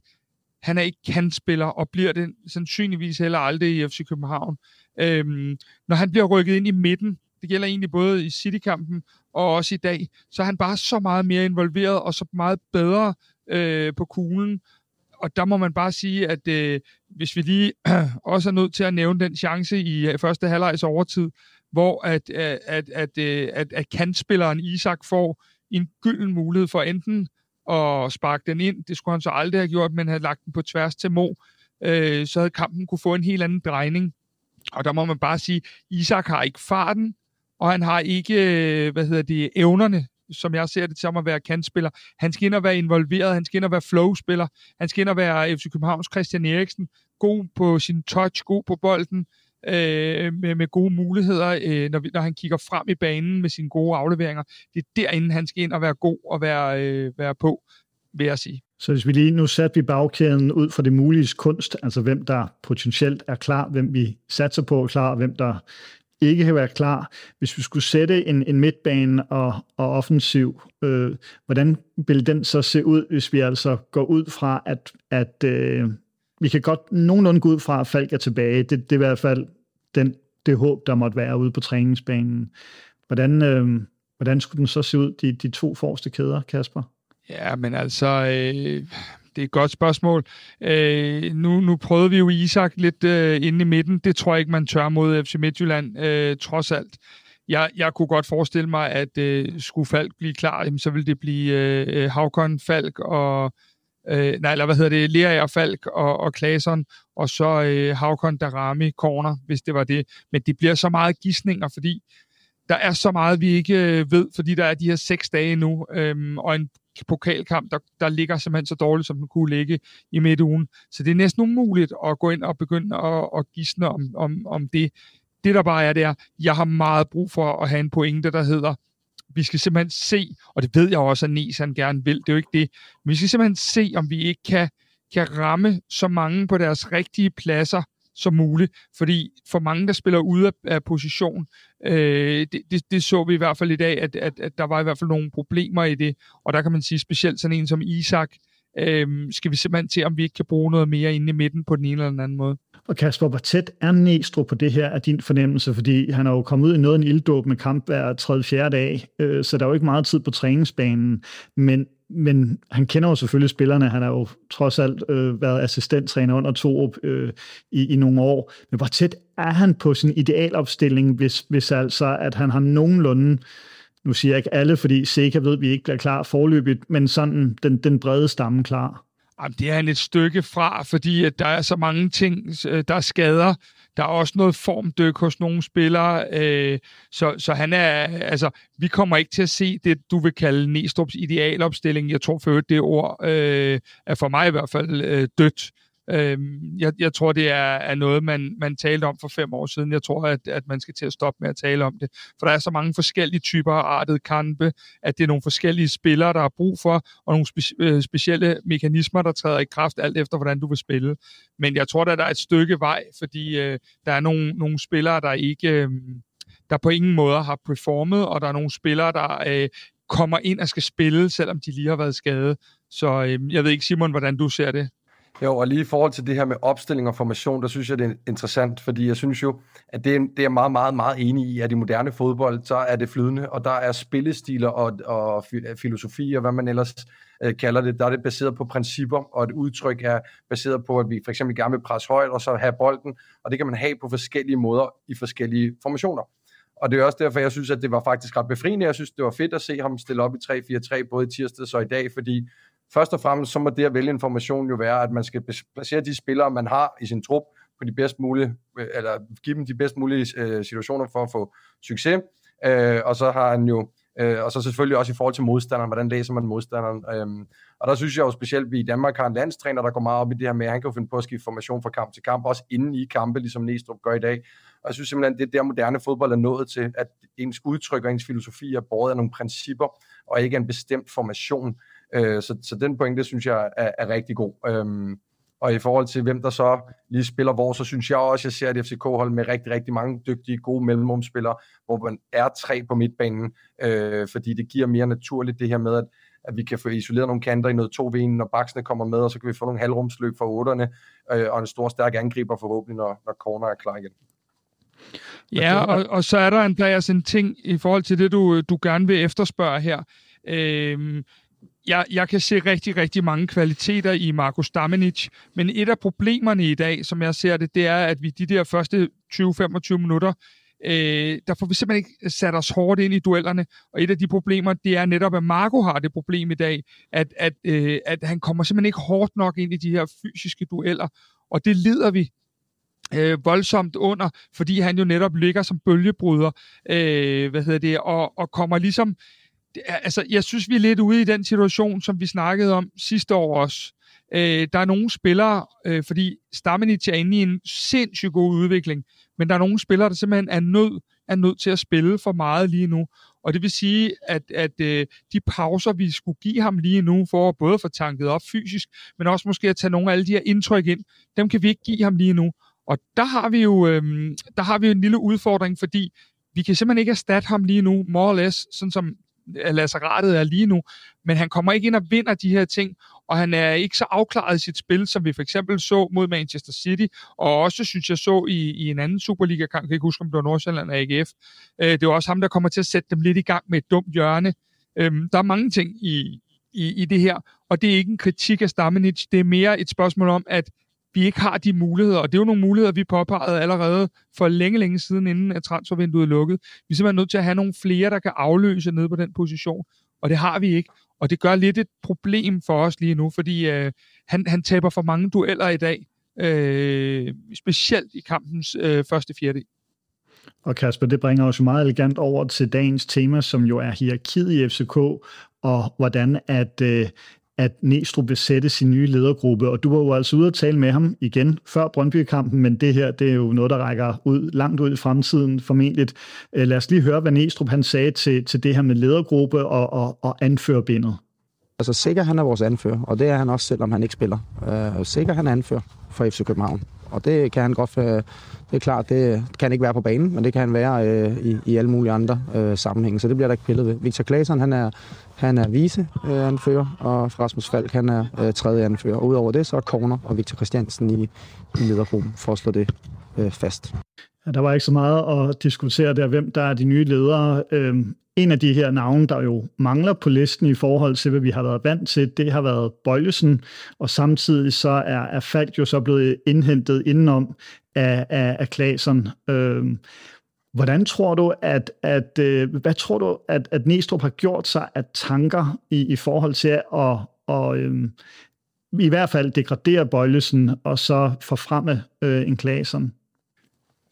han er ikke kantspiller, og bliver det sandsynligvis heller aldrig i FC København. Når han bliver rykket ind i midten, det gælder egentlig både i City-kampen og også i dag, så er han bare så meget mere involveret og så meget bedre på kuglen. Og der må man bare sige, at hvis vi lige også er nødt til at nævne den chance i første halvlejs overtid, hvor at kantspilleren Isak får en gylden mulighed for enten at sparke den ind, det skulle han så aldrig have gjort, men havde lagt den på tværs til Mo, så havde kampen kunne få en helt anden drejning. Og der må man bare sige, Isak har ikke farten, og han har ikke, evnerne, som jeg ser det, som at være kantspiller. Han skal ind og være involveret, han skal ind og være flowspiller, han skal ind og være FC Københavns Christian Eriksen, god på sin touch, god på bolden, med gode muligheder, når han kigger frem i banen med sine gode afleveringer. Det er derinde, han skal ind og være god og være på, vil jeg sige. Så hvis vi lige nu satte vi bagkæden ud for det muliges kunst, altså hvem der potentielt er klar, hvem vi satser på er klar, og hvem der ikke har været klar. Hvis vi skulle sætte en midtbane og offensiv, hvordan ville den så se ud, hvis vi altså går ud fra, at vi kan godt nogenlunde gå ud fra, at Falk er tilbage. Det er i hvert fald det håb, der måtte være ude på træningsbanen. Hvordan skulle den så se ud, de to forreste kæder, Kasper? Ja, men altså, det er et godt spørgsmål. Nu prøvede vi jo Isak lidt inde i midten. Det tror jeg ikke, man tør mod FC Midtjylland, trods alt. Jeg kunne godt forestille mig, at skulle Falk blive klar, jamen, så ville det blive Haukon, Falk og... Lejær, Falk og Claesson, og så Haukon, Darami, corner, hvis det var det. Men det bliver så meget gidsninger, fordi der er så meget, vi ikke ved, fordi der er de her 6 dage nu, og en pokalkamp, der ligger simpelthen så dårligt, som den kunne ligge i midtugen. Så det er næsten umuligt at gå ind og begynde at gisne om det. Det der bare er, det er, jeg har meget brug for at have en pointe, der hedder, vi skal simpelthen se, og det ved jeg også, at Niels han gerne vil, det er jo ikke det, men vi skal simpelthen se, om vi ikke kan ramme så mange på deres rigtige pladser som muligt, fordi for mange, der spiller ude af position, det så vi i hvert fald i dag, at der var i hvert fald nogle problemer i det, og der kan man sige, specielt sådan en som Isak, skal vi simpelthen se, om vi ikke kan bruge noget mere inde i midten på den ene eller den anden måde. Og Kasper, hvor tæt er Neestrup på det her af din fornemmelse? Fordi han er jo kommet ud i noget af en ilddåb med kamp hver 3.-4. dag, så der er jo ikke meget tid på træningsbanen. Men han kender jo selvfølgelig spillerne. Han har jo trods alt været assistenttræner under Thorup i nogle år. Men hvor tæt er han på sin idealopstilling, hvis altså at han har nogenlunde... Nu siger jeg ikke alle, fordi Zeca ved, vi ikke bliver klar forløbigt, men sådan den brede stamme klar. Jamen, det er han et stykke fra, fordi at der er så mange ting, der er skader. Der er også noget formdyk hos nogle spillere. Så han er, altså, vi kommer ikke til at se det, du vil kalde Neestrups idealopstilling. Jeg tror for det ord er for mig i hvert fald dødt. Jeg tror, det er noget, man talte om for 5 år siden. Jeg tror, at man skal til at stoppe med at tale om det. For der er så mange forskellige typer af artede kampe, at det er nogle forskellige spillere, der er brug for, og nogle specielle mekanismer, der træder i kraft alt efter, hvordan du vil spille. Men jeg tror, der er et stykke vej, fordi der er nogle spillere, der ikke der på ingen måde har performet, og der er nogle spillere, der kommer ind og skal spille, selvom de lige har været skadet. Så jeg ved ikke, Simon, hvordan du ser det. Jo, og lige i forhold til det her med opstilling og formation, der synes jeg, det er interessant, fordi jeg synes jo, at det er meget, meget, meget enig i, at i moderne fodbold, så er det flydende, og der er spillestiler og filosofi, og hvad man ellers kalder det, der er det baseret på principper, og et udtryk er baseret på, at vi for eksempel gerne vil presse højt, og så have bolden, og det kan man have på forskellige måder i forskellige formationer. Og det er også derfor, jeg synes, at det var faktisk ret befriende. Jeg synes, det var fedt at se ham stille op i 3-4-3, både i tirsdags og i dag, fordi først og fremmest, så må det at vælge information jo være, at man skal placere de spillere, man har i sin trup, på de bedst mulige, eller give dem de bedst mulige situationer for at få succes. Og så har han jo, og så selvfølgelig også i forhold til modstanderen, hvordan læser man modstanderen. Og der synes jeg jo specielt, at vi i Danmark har en landstræner, der går meget op i det her med, at han kan finde på at skifte formation fra kamp til kamp, også inden i kampe, ligesom Neestrup gør i dag. Og jeg synes simpelthen, det er der moderne fodbold er nået til, at ens udtryk og ens filosofi er båret af nogle principper, og ikke en bestemt formation. Så den pointe, synes jeg, er rigtig god. Og i forhold til, hvem der så lige spiller hvor, så synes jeg også, at jeg ser et FCK-hold med rigtig, rigtig mange dygtige, gode mellemrumspillere, hvor man er tre på midtbanen, fordi det giver mere naturligt det her med, at vi kan få isoleret nogle kanter i noget 2v1, når baksene kommer med, og så kan vi få nogle halvrumsløb fra otterne, og en stor, stærk angriber forhåbentlig, når corner er klar igen. Ja, og så er der, Andreas, en ting i forhold til det, du gerne vil efterspørge her. Jeg kan se rigtig, rigtig mange kvaliteter i Marcus Damenic, men et af problemerne i dag, som jeg ser det, det er, at vi de der første 20-25 minutter, der får vi simpelthen ikke sat os hårdt ind i duellerne, og et af de problemer, det er netop, at Marco har det problem i dag, at han kommer simpelthen ikke hårdt nok ind i de her fysiske dueller, og det lider vi voldsomt under, fordi han jo netop ligger som bølgebryder, og kommer ligesom. Altså, jeg synes, vi er lidt ude i den situation, som vi snakkede om sidste år også. Der er nogle spillere, fordi Stamenic er inde i en sindssygt god udvikling, men der er nogle spillere, der simpelthen er nødt til at spille for meget lige nu. Og det vil sige, at de pauser, vi skulle give ham lige nu, for at både få tanket op fysisk, men også måske at tage nogle af alle de her indtryk ind, dem kan vi ikke give ham lige nu. Og der har vi jo, en lille udfordring, fordi vi kan simpelthen ikke erstatte ham lige nu, more or less, sådan som laseratet er lige nu, men han kommer ikke ind og vinder de her ting, og han er ikke så afklaret i sit spil, som vi for eksempel så mod Manchester City, og også, synes jeg, så i en anden Superliga-kamp, jeg kan ikke huske, om det var Nordsjælland og AGF, det er også ham, der kommer til at sætte dem lidt i gang med et dumt hjørne. Der er mange ting i det her, og det er ikke en kritik af Stamenic, det er mere et spørgsmål om, at vi ikke har de muligheder, og det er jo nogle muligheder, vi påpegede allerede for længe siden, inden at transfervinduet lukkede. Vi er simpelthen nødt til at have nogle flere, der kan afløse nede på den position, og det har vi ikke. Og det gør lidt et problem for os lige nu, fordi han taber for mange dueller i dag, specielt i kampens første fjerdedel. Og Kasper, det bringer os jo meget elegant over til dagens tema, som jo er hierarkiet i FCK, og hvordan at Neestrup vil sætte sin nye ledergruppe, og du var jo altså ude at tale med ham igen før Brøndby-kampen, men det her, det er jo noget, der rækker ud, langt ud i fremtiden formentlig. Lad os lige høre, hvad Neestrup han sagde til det her med ledergruppe og anførerbindet. Altså Zeca, han er vores anfører, og det er han også, selvom han ikke spiller. Zeca, han er anfører for FC København, og det kan han godt. Det er klart, det kan ikke være på banen, men det kan han være i alle mulige andre sammenhænge, så det bliver der ikke pillet ved. Victor Claesson, han er viceanfører, og Rasmus Falk, han er tredje anfører. Og udover det, så er Corner og Victor Christiansen i ledergruppen for at slå det fast. Ja, der var ikke så meget at diskutere der, hvem der er de nye ledere. En af de her navne, der jo mangler på listen i forhold til, hvad vi har været vant til, det har været Bøjlesen, og samtidig så er Falk jo så blevet indhentet indenom af Claesson. Hvordan tror du, hvad tror du, at Neestrup har gjort sig af tanker i forhold til at i hvert fald degradere Bøjlesen og så forfremme en Claesson?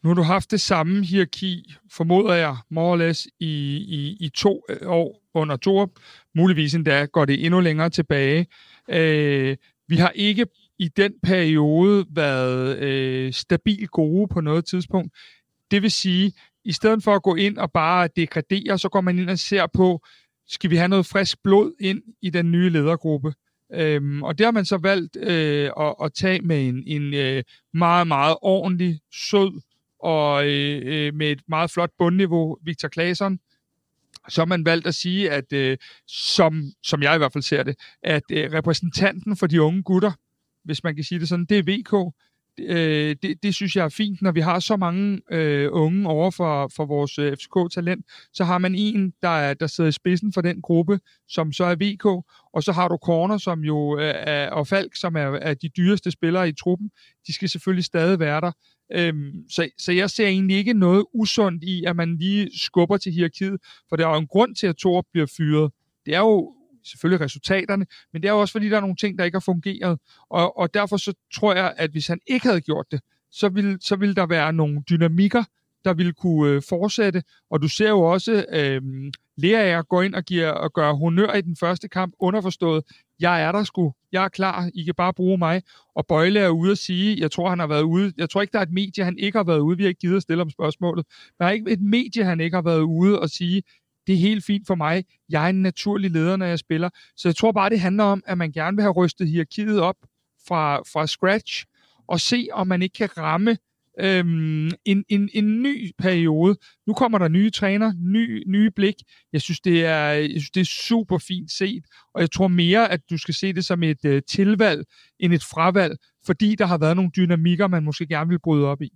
Nu har du haft det samme hierarki, formoder jeg, more or less, i 2 år under Thorup. Muligvis endda går det endnu længere tilbage. Vi har ikke i den periode været stabilt gode på noget tidspunkt. Det vil sige, i stedet for at gå ind og bare degradere, så går man ind og ser på, skal vi have noget frisk blod ind i den nye ledergruppe? Og det har man så valgt at tage med en meget, meget ordentlig, sød og med et meget flot bundniveau, Victor Claesson. Så har man valgt at sige, at som jeg i hvert fald ser det, at repræsentanten for de unge gutter, hvis man kan sige det sådan, det er VK. Det synes jeg er fint, når vi har så mange unge over for vores FCK-talent, så har man en, der sidder i spidsen for den gruppe, som så er VK, og så har du Corner, som jo og Falk, som er de dyreste spillere i truppen. De skal selvfølgelig stadig være der. Så jeg ser egentlig ikke noget usundt i, at man lige skubber til hierarkiet, for der er jo en grund til, at Thorup bliver fyret. Det er jo selvfølgelig resultaterne, men det er jo også, fordi der er nogle ting, der ikke har fungeret, og derfor så tror jeg, at hvis han ikke havde gjort det, så ville der være nogle dynamikker, der ville kunne fortsætte, og du ser jo også Lejær gå ind og gøre honør i den første kamp, underforstået, jeg er der sgu, jeg er klar, I kan bare bruge mig, og Bøjle er ude at sige, jeg tror han har været ude, jeg tror ikke der er et medie, han ikke har været ude, vi har ikke givet at stille om spørgsmålet, der er ikke et medie, han ikke har været ude og sige, det er helt fint for mig. Jeg er en naturlig leder, når jeg spiller. Så jeg tror bare, det handler om, at man gerne vil have rystet hierarkiet op fra scratch og se, om man ikke kan ramme en ny periode. Nu kommer der nye træner, nye blik. Jeg synes, det er super fint set, og jeg tror mere, at du skal se det som et tilvalg end et fravalg, fordi der har været nogle dynamikker, man måske gerne vil bryde op i.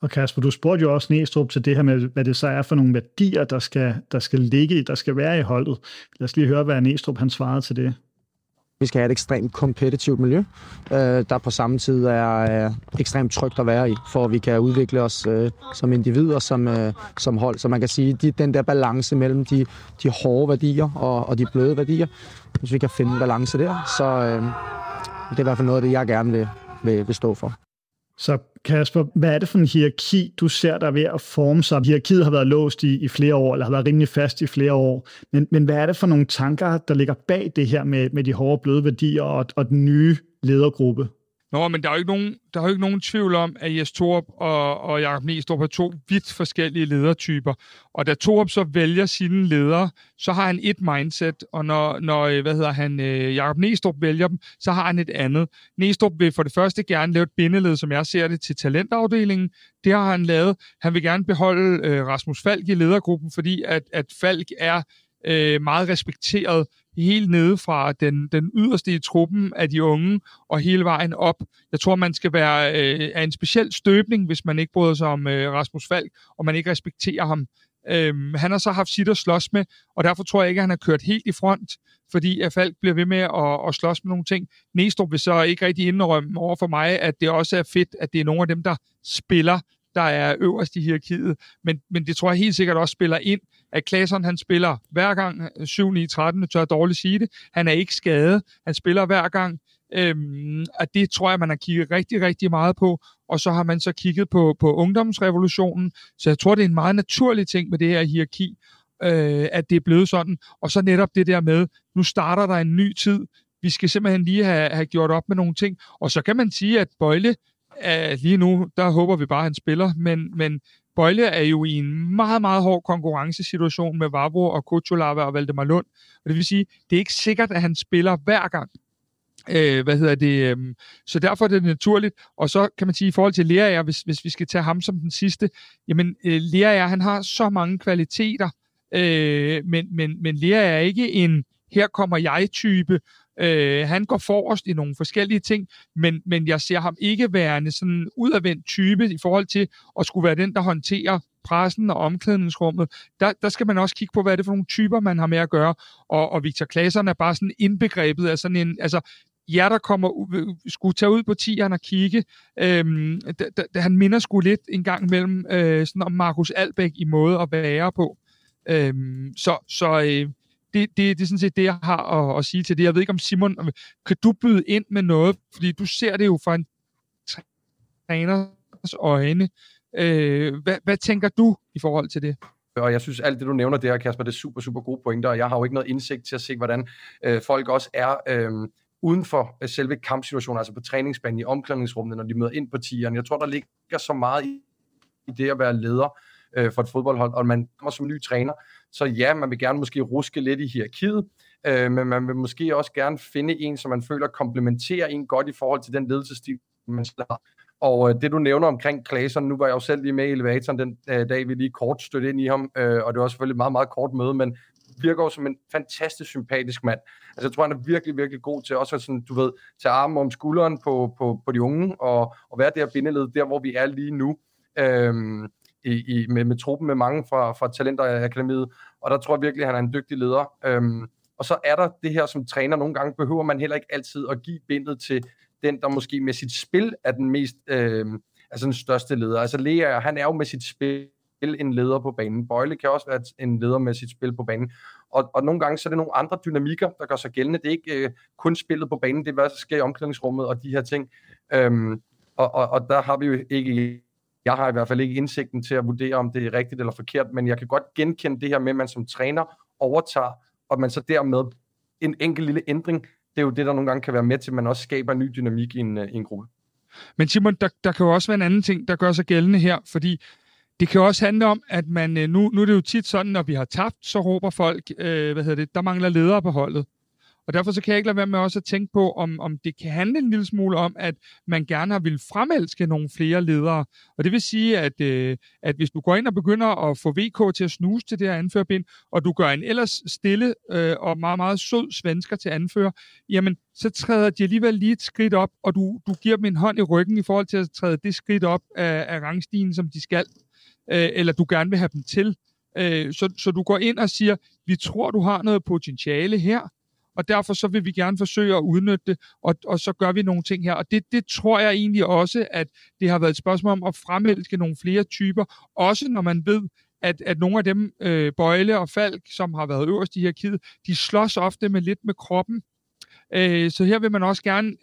Og Kasper, du spurgte jo også Neestrup til det her med, hvad det så er for nogle værdier, der skal ligge, der skal være i holdet. Lad os lige høre, hvad Neestrup han svarede til det. Vi skal have et ekstremt kompetitivt miljø, der på samme tid er ekstremt trygt at være i, for at vi kan udvikle os som individer, som hold. Så man kan sige, den der balance mellem de hårde værdier og de bløde værdier, hvis vi kan finde en balance der, så det er i hvert fald noget af det, jeg gerne vil stå for. Så Kasper, hvad er det for en hierarki, du ser der ved at forme sig? Hierarkiet har været låst i flere år, eller har været rimelig fast i flere år. Men hvad er det for nogle tanker, der ligger bag det her med de hårde bløde værdier og den nye ledergruppe? Nå, men der er jo ikke nogen tvivl om, at Jes Thorup og Jacob Neestrup er to vidt forskellige ledertyper. Og da Thorup så vælger sine ledere, så har han et mindset, og når Jacob Neestrup vælger dem, så har han et andet. Neestrup vil for det første gerne lave et bindeled, som jeg ser det, til talentafdelingen. Det har han lavet. Han vil gerne beholde Rasmus Falk i ledergruppen, fordi at Falk er meget respekteret helt nede fra den yderste i truppen af de unge og hele vejen op. Jeg tror, man skal være af en speciel støbning, hvis man ikke bryder sig om Rasmus Falk, og man ikke respekterer ham. Han har så haft sit at slås med, og derfor tror jeg ikke, at han har kørt helt i front, fordi at Falk bliver ved med at slås med nogle ting. Neestrup vil så ikke rigtig indrømme over for mig, at det også er fedt, at det er nogle af dem, der spiller, der er øverst i hierarkiet, men det tror jeg helt sikkert også spiller ind, at Claesson, han spiller hver gang 7-9-13, tør jeg dårligt sige det, han er ikke skadet, han spiller hver gang, og det tror jeg, man har kigget rigtig, rigtig meget på, og så har man så kigget på ungdomsrevolutionen, så jeg tror, det er en meget naturlig ting med det her hierarki, at det er blevet sådan, og så netop det der med, nu starter der en ny tid, vi skal simpelthen lige have gjort op med nogle ting, og så kan man sige, at Bøjle, lige nu, der håber vi bare, at han spiller, men Bøjle er jo i en meget, meget hård konkurrencesituation med Vavro og Kutulava og Valdemar Lund, og det vil sige, det er ikke sikkert, at han spiller hver gang. Så derfor er det naturligt, og så kan man sige, i forhold til Lejær, hvis vi skal tage ham som den sidste, jamen Lejær, han har så mange kvaliteter, men Lejær er ikke en her kommer jeg-type. Han går forrest i nogle forskellige ting, men jeg ser ham ikke værende sådan en udadvendt type i forhold til at skulle være den, der håndterer pressen og omklædningsrummet. Der skal man også kigge på, hvad det er for nogle typer, man har med at gøre. Og Victor Claesson er bare sådan indbegrebet af sådan en... Altså, der skulle tage ud på 10'eren og kigge. Han minder sgu lidt en gang imellem sådan om Markus Albæk i måde at være på. Det er sådan set det, jeg har at sige til det. Jeg ved ikke, om Simon, kan du byde ind med noget? Fordi du ser det jo fra en træners øjne. Hvad tænker du i forhold til det? Og jeg synes, alt det, du nævner der, Kasper, det er super, super gode pointer. Jeg har jo ikke noget indsigt til at se, hvordan folk også er... uden for selve kampsituationen, altså på træningsbanen, i omklædningsrummet, når de møder ind på tieren. Jeg tror, der ligger så meget i det at være leder for et fodboldhold, og man kommer som ny træner, så ja, man vil gerne måske ruske lidt i hierarkiet, men man vil måske også gerne finde en, som man føler komplementerer en godt i forhold til den ledelsesstil, man har. Og det, du nævner omkring Claesson, nu var jeg jo selv lige med i elevatoren den dag, vi lige kort stødte ind i ham, og det var selvfølgelig et meget, meget kort møde, men virker jo som en fantastisk sympatisk mand. Altså, jeg tror, han er virkelig, virkelig god til også at sådan, du ved, tage armen om skulderen på de unge, og være der bindeled, der hvor vi er lige nu, med truppen, med mange fra Talenterakademiet, og der tror jeg virkelig, han er en dygtig leder. Og så er der det her som træner, nogle gange behøver man heller ikke altid at give bindet til den, der måske med sit spil er den mest, altså den største leder. Altså Lejær, han er jo med sit spil en leder på banen. Bøjle kan også være en leder med sit spil på banen. Og nogle gange, så er det nogle andre dynamikker, der gør sig gældende. Det er ikke kun spillet på banen, det er, hvad der sker i omklædningsrummet og de her ting. Og der har vi jo ikke... Jeg har i hvert fald ikke indsigten til at vurdere, om det er rigtigt eller forkert, men jeg kan godt genkende det her med, at man som træner overtager, og man så dermed en enkelt lille ændring. Det er jo det, der nogle gange kan være med til, at man også skaber en ny dynamik i en gruppe. Men Simon, der kan jo også være en anden ting, der gør sig gældende her, fordi det kan også handle om, at man nu er det jo tit sådan, når vi har tabt, så råber folk, der mangler ledere på holdet. Og derfor så kan jeg ikke lade være med også at tænke på, om det kan handle en lille smule om, at man gerne har ville fremelske nogle flere ledere. Og det vil sige, at hvis du går ind og begynder at få VK til at snuse til det her anførbind, og du gør en ellers stille og meget, meget sød svensker til anfører, jamen så træder de alligevel lige et skridt op, og du giver dem en hånd i ryggen i forhold til at træde det skridt op af rangstigen, som de skal, eller du gerne vil have dem til. Så du går ind og siger, vi tror, du har noget potentiale her, og derfor så vil vi gerne forsøge at udnytte det, og så gør vi nogle ting her. Og det tror jeg egentlig også, at det har været et spørgsmål om at fremelske nogle flere typer, også når man ved, at nogle af dem, Bøjle og Falk, som har været øverst i hierarkiet, de slås ofte lidt med kroppen. Så her vil man også gerne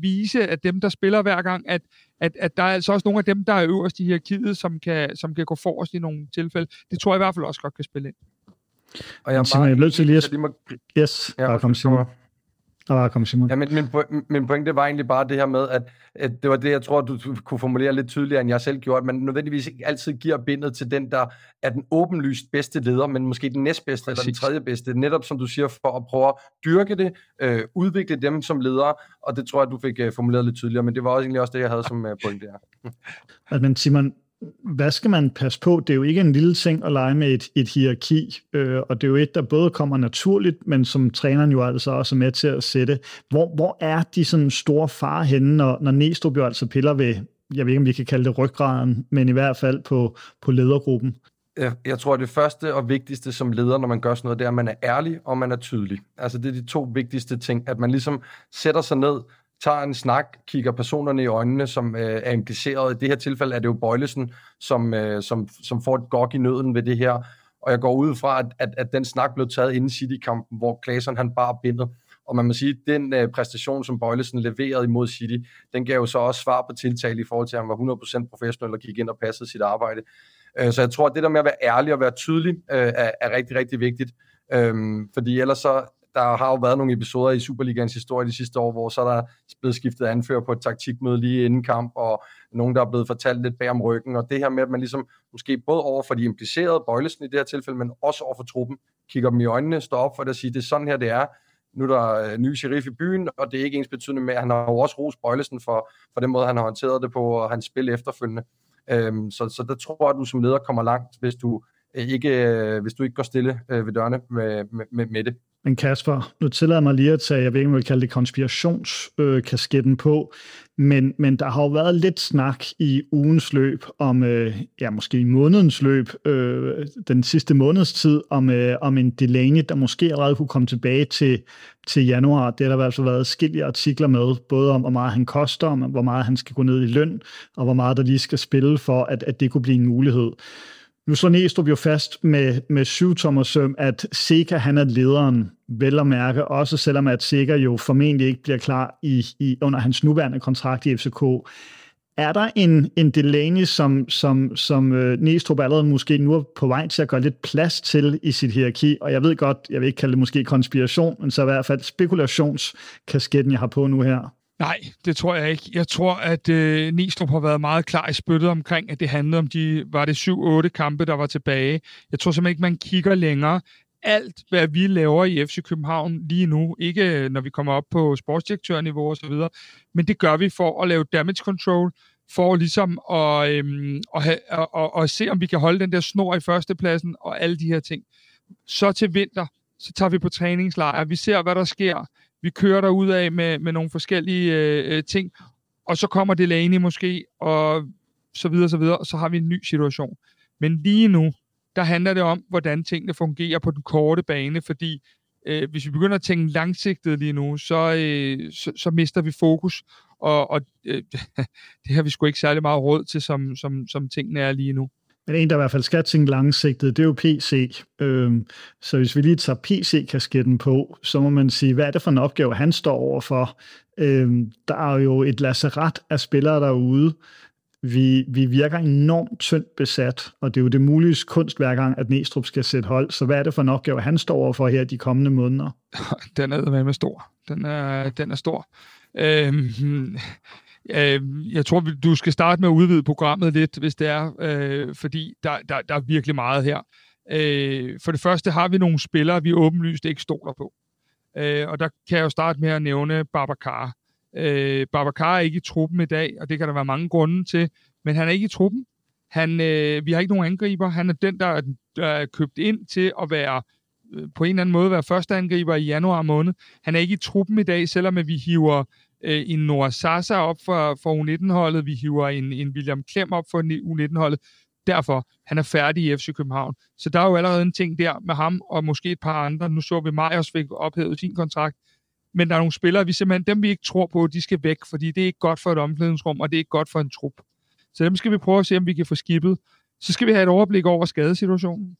vise, at dem, der spiller hver gang, at der er altså også nogle af dem, der er øverst i hierarkiet, som kan gå forrest i nogle tilfælde. Det tror jeg i hvert fald også godt kan spille ind. Og jeg er nødt til lige at... Yes, ja, kom Simon. Ja, min pointe var egentlig bare det her med, at det var det, jeg tror, du kunne formulere lidt tydeligere, end jeg selv gjorde, at man nødvendigvis ikke altid giver bindet til den, der er den åbenlyst bedste leder, men måske den næstbedste eller den tredje bedste, netop som du siger, for at prøve at dyrke det, udvikle dem som ledere, og det tror jeg, du fik formuleret lidt tydeligere, men det var også egentlig også det, jeg havde som pointe her. Men Simon, hvad skal man passe på? Det er jo ikke en lille ting at lege med et hierarki, og det er jo et, der både kommer naturligt, men som træneren jo altså også er med til at sætte. Hvor er de sådan store farer henne, når Neestrup jo altså piller ved, jeg ved ikke, om vi kan kalde det ryggraden, men i hvert fald på ledergruppen? Jeg tror, det første og vigtigste som leder, når man gør sådan noget, det er, at man er ærlig og man er tydelig. Altså det er de to vigtigste ting, at man ligesom sætter sig ned, tager en snak, kigger personerne i øjnene, som er impliceret. I det her tilfælde er det jo Bøjlesen, som får et gok i nøden ved det her. Og jeg går ud fra, at den snak blev taget inden City-kampen, hvor Claesson han bare bindet. Og man må sige, at den præstation, som Bøjlesen leverede imod City, den gav jo så også svar på tiltale i forhold til, at han var 100% professionel og gik ind og passede sit arbejde. Så jeg tror, at det der med at være ærlig og være tydelig er rigtig, rigtig vigtigt. Fordi ellers så... Der har jo været nogle episoder i Superligans historie de sidste år, hvor så der blevet skiftet anfører på et taktikmøde lige inden kamp, og nogen, der er blevet fortalt lidt bag om ryggen. Og det her med, at man ligesom måske både over for de implicerede, Bøjlesen i det her tilfælde, men også over for truppen, kigger dem i øjnene, står op for det og siger, det er sådan her, det er. Nu er der ny sheriff i byen, og det er ikke ens betydende med, at han har jo også rost Bøjlesen for den måde, han har håndteret det på, og hans spil efterfølgende. Så der tror jeg, at du som leder kommer langt, hvis du ikke går stille ved dørene med det. Men Kasper, nu tillader mig lige at tage, jeg ved ikke, om jeg vil kalde det konspirationskasketten på, men der har jo været lidt snak i ugens løb, om måske i månedens løb, den sidste måneds tid, om en Delaney, der måske allerede kunne komme tilbage til januar. Det har der altså været forskellige artikler med, både om, hvor meget han koster, om hvor meget han skal gå ned i løn, og hvor meget der lige skal spille for, at det kunne blive en mulighed. Nu slår Neestrup jo fast med 7-tommersøm, at Zeca han er lederen, vel at mærke, også selvom at Zeca jo formentlig ikke bliver klar under hans nuværende kontrakt i FCK. Er der en Delaney, som Neestrup allerede måske nu er på vej til at gøre lidt plads til i sit hierarki? Og jeg ved godt, jeg vil ikke kalde det måske konspiration, men så i hvert fald spekulationskasketten, jeg har på nu her. Nej, det tror jeg ikke. Jeg tror, at Neestrup har været meget klar i spyttet omkring, at det handlede om 7-8 kampe, der var tilbage. Jeg tror simpelthen ikke, man kigger længere. Alt, hvad vi laver i FC København lige nu, ikke når vi kommer op på sportsdirektørniveau og så videre, men det gør vi for at lave damage control, for ligesom at se, om vi kan holde den der snor i førstepladsen og alle de her ting. Så til vinter, så tager vi på træningslejre. Vi ser, hvad der sker. Vi kører derudad med nogle forskellige ting, og så kommer Delaney måske, og så videre, og så har vi en ny situation. Men lige nu, der handler det om, hvordan tingene fungerer på den korte bane, fordi hvis vi begynder at tænke langsigtet lige nu, så mister vi fokus, og det har vi sgu ikke særlig meget råd til, som tingene er lige nu. Men en, der i hvert fald skal tænke langsigtet, det er jo PC. Så hvis vi lige tager PC-kasketten på, så må man sige, hvad er det for en opgave, han står overfor? Der er jo et lazaret af spillere derude. Vi virker enormt tyndt besat, og det er jo det mulige kunst hver gang, at Neestrup skal sætte hold. Så hvad er det for en opgave, han står overfor her de kommende måneder? Den er med stor. Den er stor. Jeg tror, du skal starte med at udvide programmet lidt, hvis det er, fordi der er virkelig meget her. For det første har vi nogle spillere, vi åbenlyst ikke stoler på. Og der kan jeg jo starte med at nævne Babacar. Babacar er ikke i truppen i dag, og det kan der være mange grunde til, men han er ikke i truppen. Vi har ikke nogen angriber. Han er den, der er købt ind til at være på en eller anden måde være første angriber i januar måned. Han er ikke i truppen i dag, selvom vi hiver en Noah Sasa op for U19-holdet. Vi hiver en William Klem op for U19-holdet. Derfor, han er færdig i FC København. Så der er jo allerede en ting der med ham og måske et par andre. Nu så vi Majers fik ophævet sin kontrakt. Men der er nogle spillere, dem vi ikke tror på, de skal væk, fordi det er ikke godt for et omklædningsrum, og det er ikke godt for en trup. Så dem skal vi prøve at se, om vi kan få skippet. Så skal vi have et overblik over skadesituationen.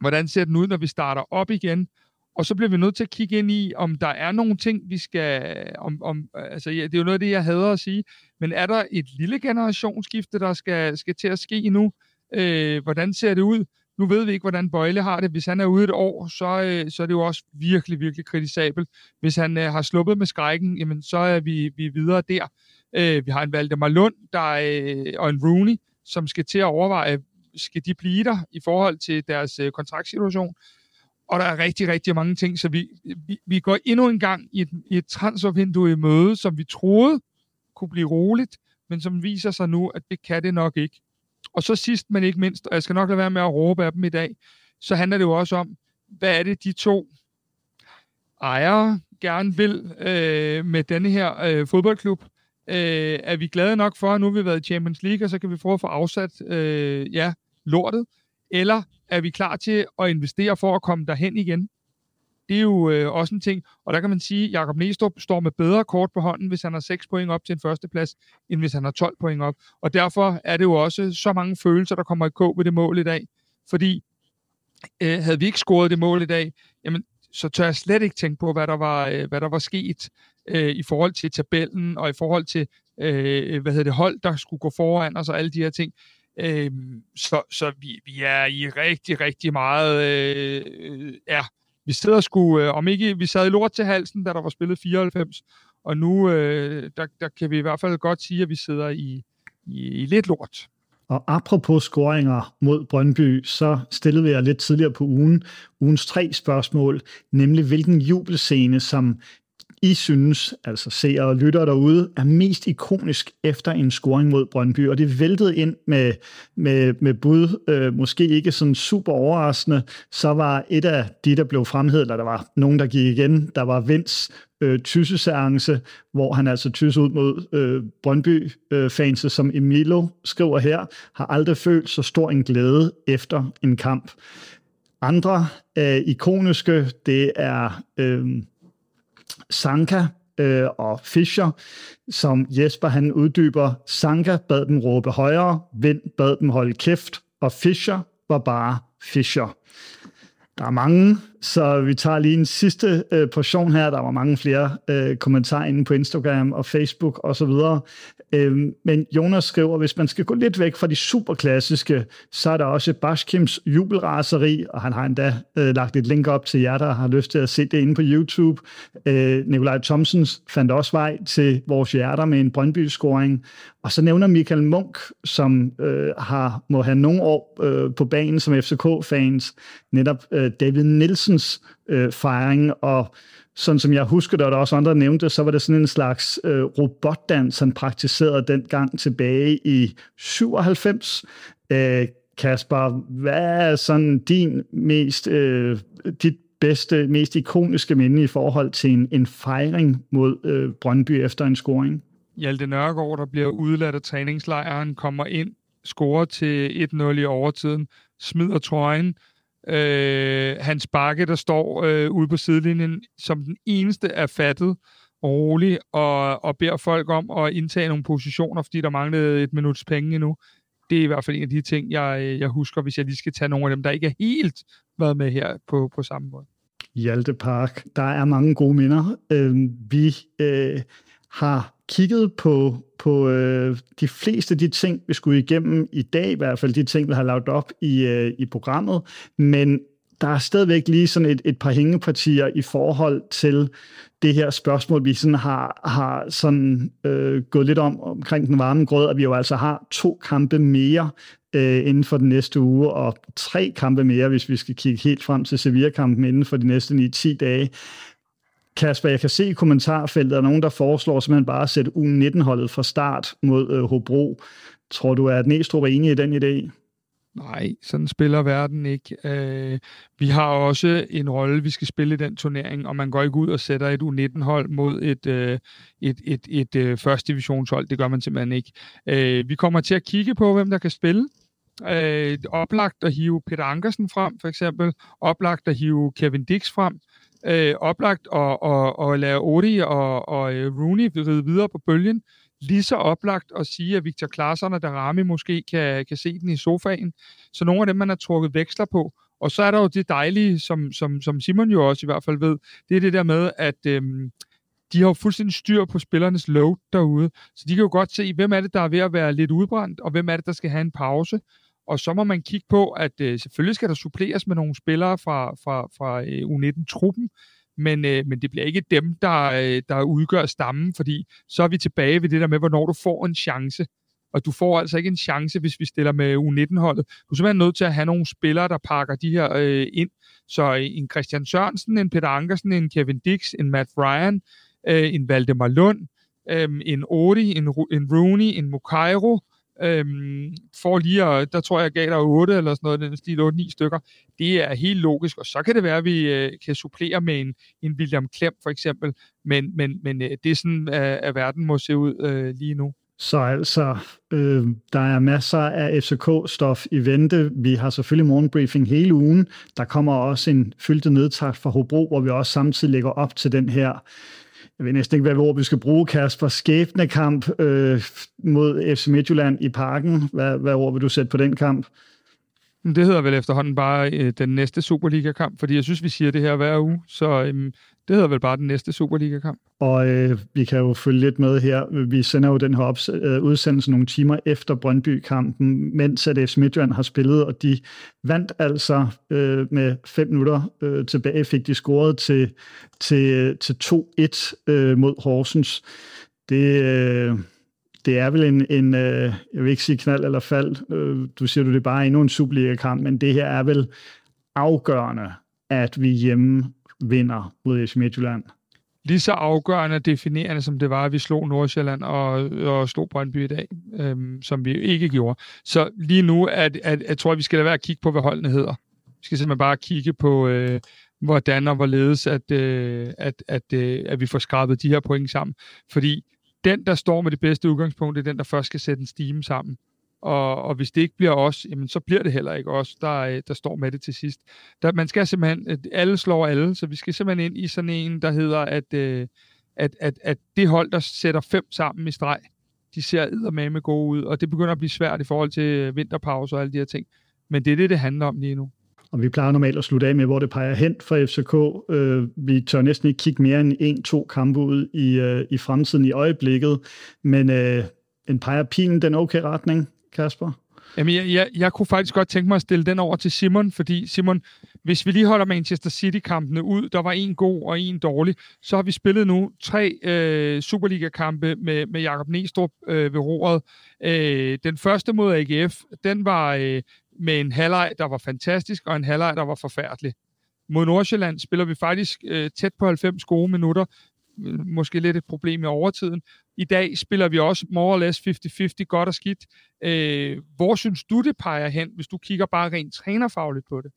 Hvordan ser den ud, når vi starter op igen? Og så bliver vi nødt til at kigge ind i, om der er nogle ting, vi skal... det er jo noget af det, jeg hader at sige. Men er der et lille generationsskifte, der skal til at ske nu? Hvordan ser det ud? Nu ved vi ikke, hvordan Bøjle har det. Hvis han er ude et år, så er det jo også virkelig, virkelig kritisabelt. Hvis han har sluppet med skrækken, jamen, så er vi videre der. Vi har en Valdemar Lund og en Rooney, som skal til at overveje, skal de blive der i forhold til deres kontraktsituation. Og der er rigtig, rigtig mange ting, så vi går endnu en gang i et transfervindue i møde, som vi troede kunne blive roligt, men som viser sig nu, at det kan det nok ikke. Og så sidst, men ikke mindst, og jeg skal nok lade være med at råbe af dem i dag, så handler det jo også om, hvad er det de to ejere gerne vil med denne her fodboldklub? Er vi glade nok for, at nu har vi været i Champions League, og så kan vi prøve at få afsat lortet? Eller er vi klar til at investere for at komme derhen igen? Det er jo også en ting. Og der kan man sige, at Jacob Neestrup står med bedre kort på hånden, hvis han har 6 point op til en førsteplads, end hvis han har 12 point op. Og derfor er det jo også så mange følelser, der kommer i kog ved det mål i dag. Fordi havde vi ikke scoret det mål i dag, jamen, så tør jeg slet ikke tænke på, hvad der var sket i forhold til tabellen, og i forhold til hold, der skulle gå foran, og så alle de her ting. Så vi er i rigtig, rigtig meget... Vi sidder sgu... om ikke, vi sad i lort til halsen, da der var spillet 94, og nu der kan vi i hvert fald godt sige, at vi sidder i lidt lort. Og apropos scoringer mod Brøndby, så stillede vi jer lidt tidligere på ugens 3 spørgsmål, nemlig hvilken jubelscene, som I synes, altså seere og lyttere derude, er mest ikonisk efter en scoring mod Brøndby, og det væltede ind med bud, måske ikke sådan super overraskende, så var et af de, der blev fremhævet, eller der var nogen, der gik igen, der var Vinds tysseseance, hvor han altså tysse ud mod Brøndby-fans, som Emilio skriver her, har aldrig følt så stor en glæde efter en kamp. Andre ikoniske, det er... Sanka og Fischer, som Jesper han uddyber. Sanka bad dem råbe højere, Vind bad dem holde kæft, og Fischer var bare Fischer. Der er mange, så vi tager lige en sidste portion her. Der var mange flere kommentarer inde på Instagram og Facebook osv. Men Jonas skriver, hvis man skal gå lidt væk fra de superklassiske, så er der også Bashkims jubelraseri, og han har endda lagt et link op til jer, der har lyst til at se det inde på YouTube. Nikolaj Thomsens fandt også vej til vores hjerter med en Brøndby-scoring. Og så nævner Michael Munk, som må have nogle år på banen som FCK-fans, netop David Nielsens fejring, og sådan som jeg husker det, og der også andre, der nævnte, så var det sådan en slags robotdans, han praktiserede dengang tilbage i 97. Kasper, hvad er sådan dit bedste, mest ikoniske minde i forhold til en fejring mod Brøndby efter en scoring? Hjalte Nørgaard, der bliver udladt af træningslejren, kommer ind, scorer til 1-0 i overtiden, smider trøjen. Hans Bakke, der står ude på sidelinjen, som den eneste er fattet og rolig, og beder folk om at indtage nogle positioner, fordi der manglede et minuts penge endnu. Det er i hvert fald en af de ting, jeg husker, hvis jeg lige skal tage nogle af dem, der ikke er helt været med her på samme måde. Hjalte Park, der er mange gode minder. Vi har kigget på de fleste af de ting, vi skulle igennem i dag, i hvert fald de ting, vi har lavet op i programmet, men der er stadigvæk lige sådan et par hængepartier i forhold til det her spørgsmål, vi sådan har sådan, gået lidt omkring den varme grød, at vi jo altså har 2 kampe mere inden for den næste uge, og 3 kampe mere, hvis vi skal kigge helt frem til Sevilla-kampen inden for de næste 9-10 dage. Kasper, jeg kan se i kommentarfeltet, at nogen, der foreslår simpelthen bare at sætte U19-holdet fra start mod Hobro. Tror du, at Neestrup er enig i den idé? Nej, sådan spiller verden ikke. Vi har også en rolle, vi skal spille i den turnering, og man går ikke ud og sætter et U19-hold mod et første divisionshold. Det gør man simpelthen ikke. Vi kommer til at kigge på, hvem der kan spille. Oplagt at hive Peter Ankersen frem, for eksempel. Oplagt at hive Kevin Dix frem. Oplagt at lade Odi og Rooney ride videre på bølgen. Lige så oplagt at sige, at Victor Claesson og Darami måske kan se den i sofaen. Så nogle af dem, man har trukket veksler på. Og så er der jo det dejlige, som Simon jo også i hvert fald ved, det er det der med, at de har jo fuldstændig styr på spillernes load derude. Så de kan jo godt se, hvem er det, der er ved at være lidt udbrændt, og hvem er det, der skal have en pause. Og så må man kigge på, at selvfølgelig skal der suppleres med nogle spillere fra U19-truppen, men det bliver ikke dem, der udgør stammen, fordi så er vi tilbage ved det der med, hvornår du får en chance. Og du får altså ikke en chance, hvis vi stiller med U19-holdet. Du er simpelthen nødt til at have nogle spillere, der pakker de her ind. Så en Christian Sørensen, en Peter Ankersen, en Kevin Dix, en Matt Ryan, en Valdemar Lund, en Odi, en Rooney, en Mukairo, for lige at, der tror jeg gav der 8 eller sådan noget, den stil 8-9 stykker. Det er helt logisk, og så kan det være, at vi kan supplere med en William Klem for eksempel, men det er sådan, at verden må se ud lige nu. Så altså, der er masser af FCK-stof i vente. Vi har selvfølgelig morgenbriefing hele ugen. Der kommer også en fyldig nedtakt fra Hobro, hvor vi også samtidig lægger op til den her, jeg ved næsten ikke, hvad ord vi skal bruge, Kasper, skæbnekamp mod FC Midtjylland i Parken. Hvad ord vil du sætte på den kamp? Det hedder vel efterhånden bare den næste Superliga-kamp, fordi jeg synes, vi siger det her hver uge, så det hedder vel bare den næste Superliga-kamp. Og vi kan jo følge lidt med her. Vi sender jo den her udsendelse nogle timer efter Brøndby-kampen, mens at FC Midtjylland har spillet, og de vandt altså med 5 minutter tilbage, fik de scoret til 2-1 mod Horsens. Det er vel en jeg vil ikke sige knald eller fald, du siger det er bare endnu en Superliga-kamp, men det her er vel afgørende, at vi hjemme vinder mod FC Midtjylland. Lige så afgørende og definerende, som det var, at vi slog Nordsjælland og slog Brøndby i dag, som vi ikke gjorde. Så lige nu, jeg tror, at vi skal lade være at kigge på, hvad holdene hedder. Vi skal simpelthen bare kigge på, hvordan og hvorledes, at vi får skrabet de her point sammen. Fordi den, der står med det bedste udgangspunkt, er den, der først skal sætte en stime sammen. Og hvis det ikke bliver os, jamen, så bliver det heller ikke os, der står med det til sidst. Man skal simpelthen, alle slår alle, så vi skal simpelthen ind i sådan en, der hedder, at det hold, der sætter 5 sammen i streg, de ser eddermame gode ud, og det begynder at blive svært i forhold til vinterpause og alle de her ting. Men det er det handler om lige nu. Og vi plejer normalt at slutte af med, hvor det peger hen fra FCK. Vi tør næsten ikke kigge mere end 1-2 kampe ud i fremtiden i øjeblikket, men en peger pilen den okay retning, Kasper? Jamen, jeg kunne faktisk godt tænke mig at stille den over til Simon, fordi Simon, hvis vi lige holder Manchester City-kampene ud, der var en god og en dårlig, så har vi spillet nu 3 Superliga-kampe med Jacob Neestrup ved roret. Den første mod AGF, den var med en halvleg, der var fantastisk, og en halvleg, der var forfærdelig. Mod Nordsjælland spiller vi faktisk tæt på 90 gode minutter, måske lidt et problem i overtiden. I dag spiller vi også more or less 50-50, godt og skidt. Hvor synes du, det peger hen, hvis du kigger bare rent trænerfagligt på det?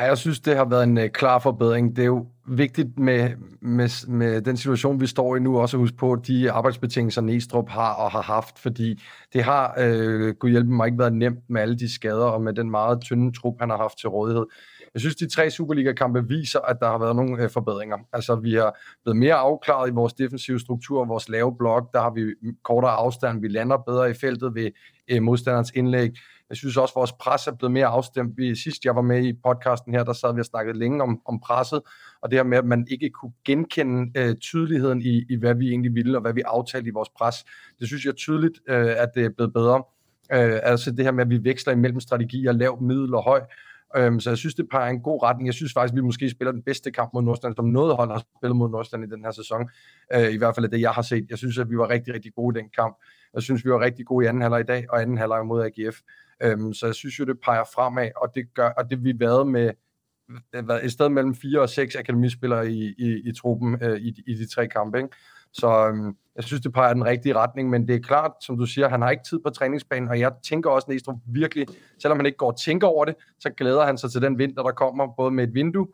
Jeg synes, det har været en klar forbedring. Det er jo vigtigt med den situation, vi står i nu, også at huske på de arbejdsbetingelser, Neestrup har og har haft, fordi det har, gudhjælpe mig, ikke været nemt med alle de skader og med den meget tynde trup, han har haft til rådighed. Jeg synes, de 3 Superliga-kampe viser, at der har været nogle forbedringer. Altså, vi har blevet mere afklaret i vores defensive struktur og vores lave blok. Der har vi kortere afstand. Vi lander bedre i feltet ved modstanderens indlæg. Jeg synes også, at vores pres er blevet mere afstemt. Sidst jeg var med i podcasten her, der sad vi og snakket længe om presset, og det her med, at man ikke kunne genkende tydeligheden i, hvad vi egentlig ville, og hvad vi aftalte i vores pres. Det synes jeg tydeligt, at det er blevet bedre. Altså det her med, at vi veksler imellem strategier, lav, middel og høj. Så jeg synes, det peger en god retning. Jeg synes faktisk, vi måske spiller den bedste kamp mod Nordsjælland, som noget hold har spillet mod Nordsjælland i den her sæson. I hvert fald af det, jeg har set. Jeg synes, at vi var rigtig, rigtig gode i den kamp. Jeg synes, vi var rigtig gode i anden halvleg i dag, og anden halvleg mod AGF. Så jeg synes jo, det peger fremad, og det vi været med et sted mellem 4 og 6 akademispillere i truppen i de tre kampe, ikke? Så jeg synes, det peger den rigtige retning, men det er klart, som du siger, han har ikke tid på træningsbanen, og jeg tænker også, Neestrup virkelig, selvom han ikke går og tænker over det, så glæder han sig til den vinter, der kommer, både med et vindue,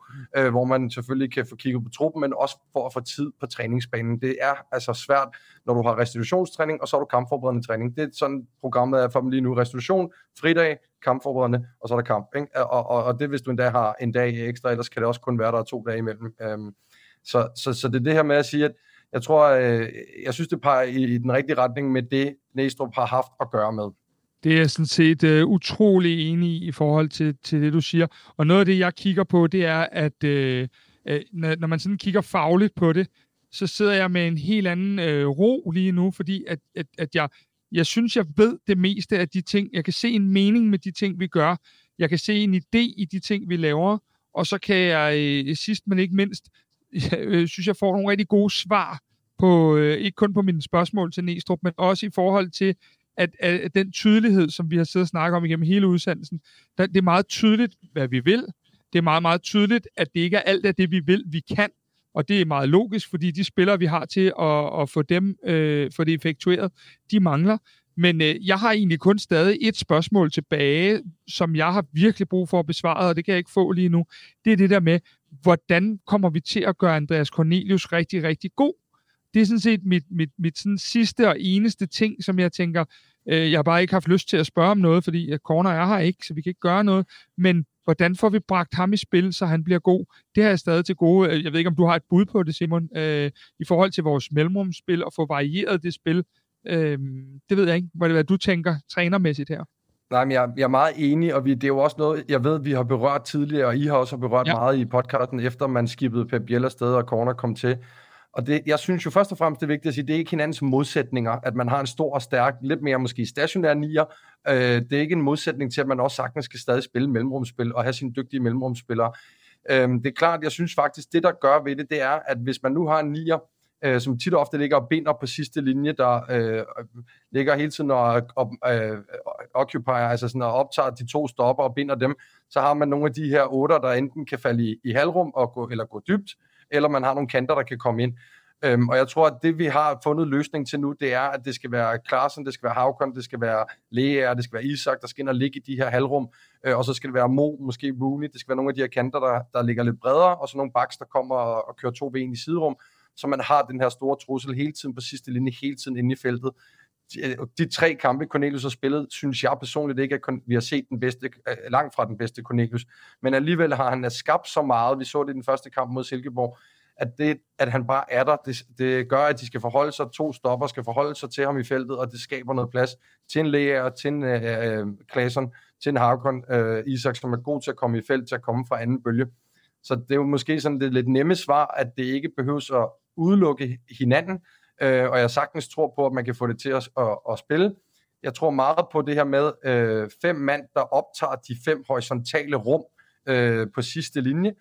hvor man selvfølgelig kan få kigget på truppen, men også for at få tid på træningsbanen. Det er altså svært, når du har restitutionstræning, og så har du kampforberedende træning. Det er sådan, programmet er for dem lige nu. Restitution, fridag, kampforberedende, og så er der kamp, ikke? Og det, hvis du endda har en dag ekstra, ellers kan det også kun være, der er 2 dage imellem. Så det er det her med at sige, at jeg tror, jeg synes, det peger i den rigtige retning med det, Neestrup har haft at gøre med. Det er jeg sådan set utrolig enig i forhold til det, du siger. Og noget af det, jeg kigger på, det er, at når man sådan kigger fagligt på det, så sidder jeg med en helt anden ro lige nu, fordi at jeg synes, jeg ved det meste af de ting. Jeg kan se en mening med de ting, vi gør. Jeg kan se en idé i de ting, vi laver. Og så kan jeg sidst, men ikke mindst, jeg synes, jeg får nogle rigtig gode svar på, ikke kun på mine spørgsmål til Neestrup, men også i forhold til, at den tydelighed, som vi har siddet og snakket om igennem hele udsendelsen, det er meget tydeligt, hvad vi vil. Det er meget, meget tydeligt, at det ikke er alt af det, vi vil, vi kan. Og det er meget logisk, fordi de spillere, vi har til at få dem, få det effektueret, de mangler. Men jeg har egentlig kun stadig et spørgsmål tilbage, som jeg har virkelig brug for at besvare, og det kan jeg ikke få lige nu. Det er det der med, hvordan kommer vi til at gøre Andreas Cornelius rigtig, rigtig god? Det er sådan set mit sådan sidste og eneste ting, som jeg tænker, jeg har bare ikke haft lyst til at spørge om noget, fordi corner er her ikke, så vi kan ikke gøre noget. Men hvordan får vi bragt ham i spil, så han bliver god? Det har jeg stadig til gode. Jeg ved ikke, om du har et bud på det, Simon, i forhold til vores mellemrumsspil og få varieret det spil. Det ved jeg ikke, hvad du tænker trænermæssigt her. Nej, men jeg er meget enig, og det er jo også noget, jeg ved, vi har berørt tidligere, og I har også berørt meget i podcasten, efter man skippede Pep Biel afsted, og Corner kom til. Og det, jeg synes jo først og fremmest, det er vigtigt at sige, det er ikke hinandens modsætninger, at man har en stor og stærk, lidt mere måske stationær nier. Det er ikke en modsætning til, at man også sagtens skal stadig spille mellemrumsspil, og have sine dygtige mellemrumsspillere. Det er klart, jeg synes faktisk, det der gør ved det, det er, at hvis man nu har en nier, som tit og ofte ligger og binder på sidste linje, der ligger hele tiden og occupier, altså sådan, og optager de 2 stopper og binder dem, så har man nogle af de her 8'er, der enten kan falde i halvrum og gå dybt, eller man har nogle kanter, der kan komme ind. Og jeg tror, at det, vi har fundet løsning til nu, det er, at det skal være Claesson, det skal være Haukon, det skal være Lejær, det skal være Isak, der skal ind og ligge i de her halvrum, og så skal det være måske Rooney, det skal være nogle af de her kanter, der ligger lidt bredere, og så nogle backs, der kommer og kører 2 ben i siderum, så man har den her store trussel hele tiden på sidste linje, hele tiden inde i feltet. De 3 kampe, Cornelius har spillet, synes jeg personligt ikke, at vi har set den bedste, langt fra den bedste Cornelius. Men alligevel har han skabt så meget, vi så det i den første kamp mod Silkeborg, at han bare er der. Det gør, at de skal forholde sig, 2 stopper skal forholde sig til ham i feltet, og det skaber noget plads til en Lejær, til en Claesson, til en Haukon, Isak, som er god til at komme i felt, til at komme fra anden bølge. Så det er jo måske sådan det lidt nemme svar, at det ikke behøves at udelukke hinanden, og jeg sagtens tror på, at man kan få det til at spille. Jeg tror meget på det her med 5 mand, der optager de 5 horisontale rum på sidste linje,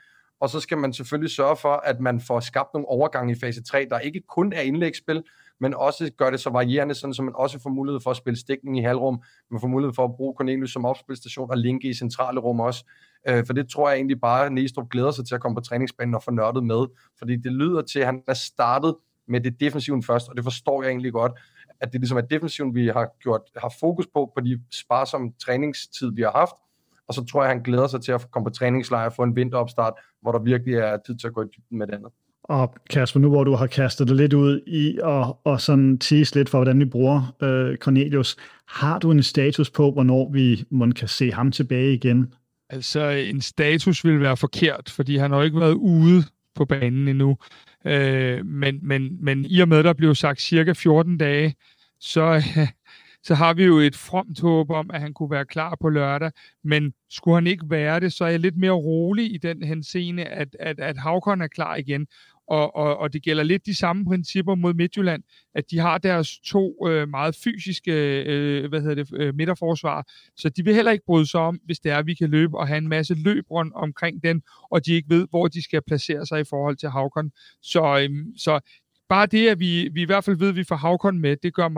og så skal man selvfølgelig sørge for, at man får skabt nogle overgange i fase 3, der ikke kun er indlægsspil, men også gør det så varierende, sådan så man også får mulighed for at spille stikning i halvrum, man får mulighed for at bruge Cornelius som opspilstation og linke i centrale rum også. For det tror jeg egentlig bare, at Neestrup glæder sig til at komme på træningsbanen og få nørdet med. Fordi det lyder til, at han er startet med det defensiven først, og det forstår jeg egentlig godt, at det ligesom er defensiven, vi har fokus på de sparsomme træningstid, vi har haft. Og så tror jeg, han glæder sig til at komme på træningslejr og få en vinteropstart, hvor der virkelig er tid til at gå i dybden med det andet. Og Kasper, nu hvor du har kastet dig lidt ud i og sådan tease lidt for, hvordan vi bruger Cornelius, har du en status på, hvornår vi kan se ham tilbage igen? Altså, en status ville være forkert, fordi han har jo ikke været ude på banen endnu. Men i og med, der blev sagt cirka 14 dage, så har vi jo et fromt håb om, at han kunne være klar på lørdag. Men skulle han ikke være det, så er jeg lidt mere rolig i den henseende, at Haukon er klar igen. Og det gælder lidt de samme principper mod Midtjylland, at de har deres 2 meget fysiske midterforsvar, så de vil heller ikke bryde sig om, hvis det er, at vi kan løbe og have en masse løb rundt omkring den, og de ikke ved, hvor de skal placere sig i forhold til Haukon. Så bare det, at vi i hvert fald ved, at vi får Haukon med, det gør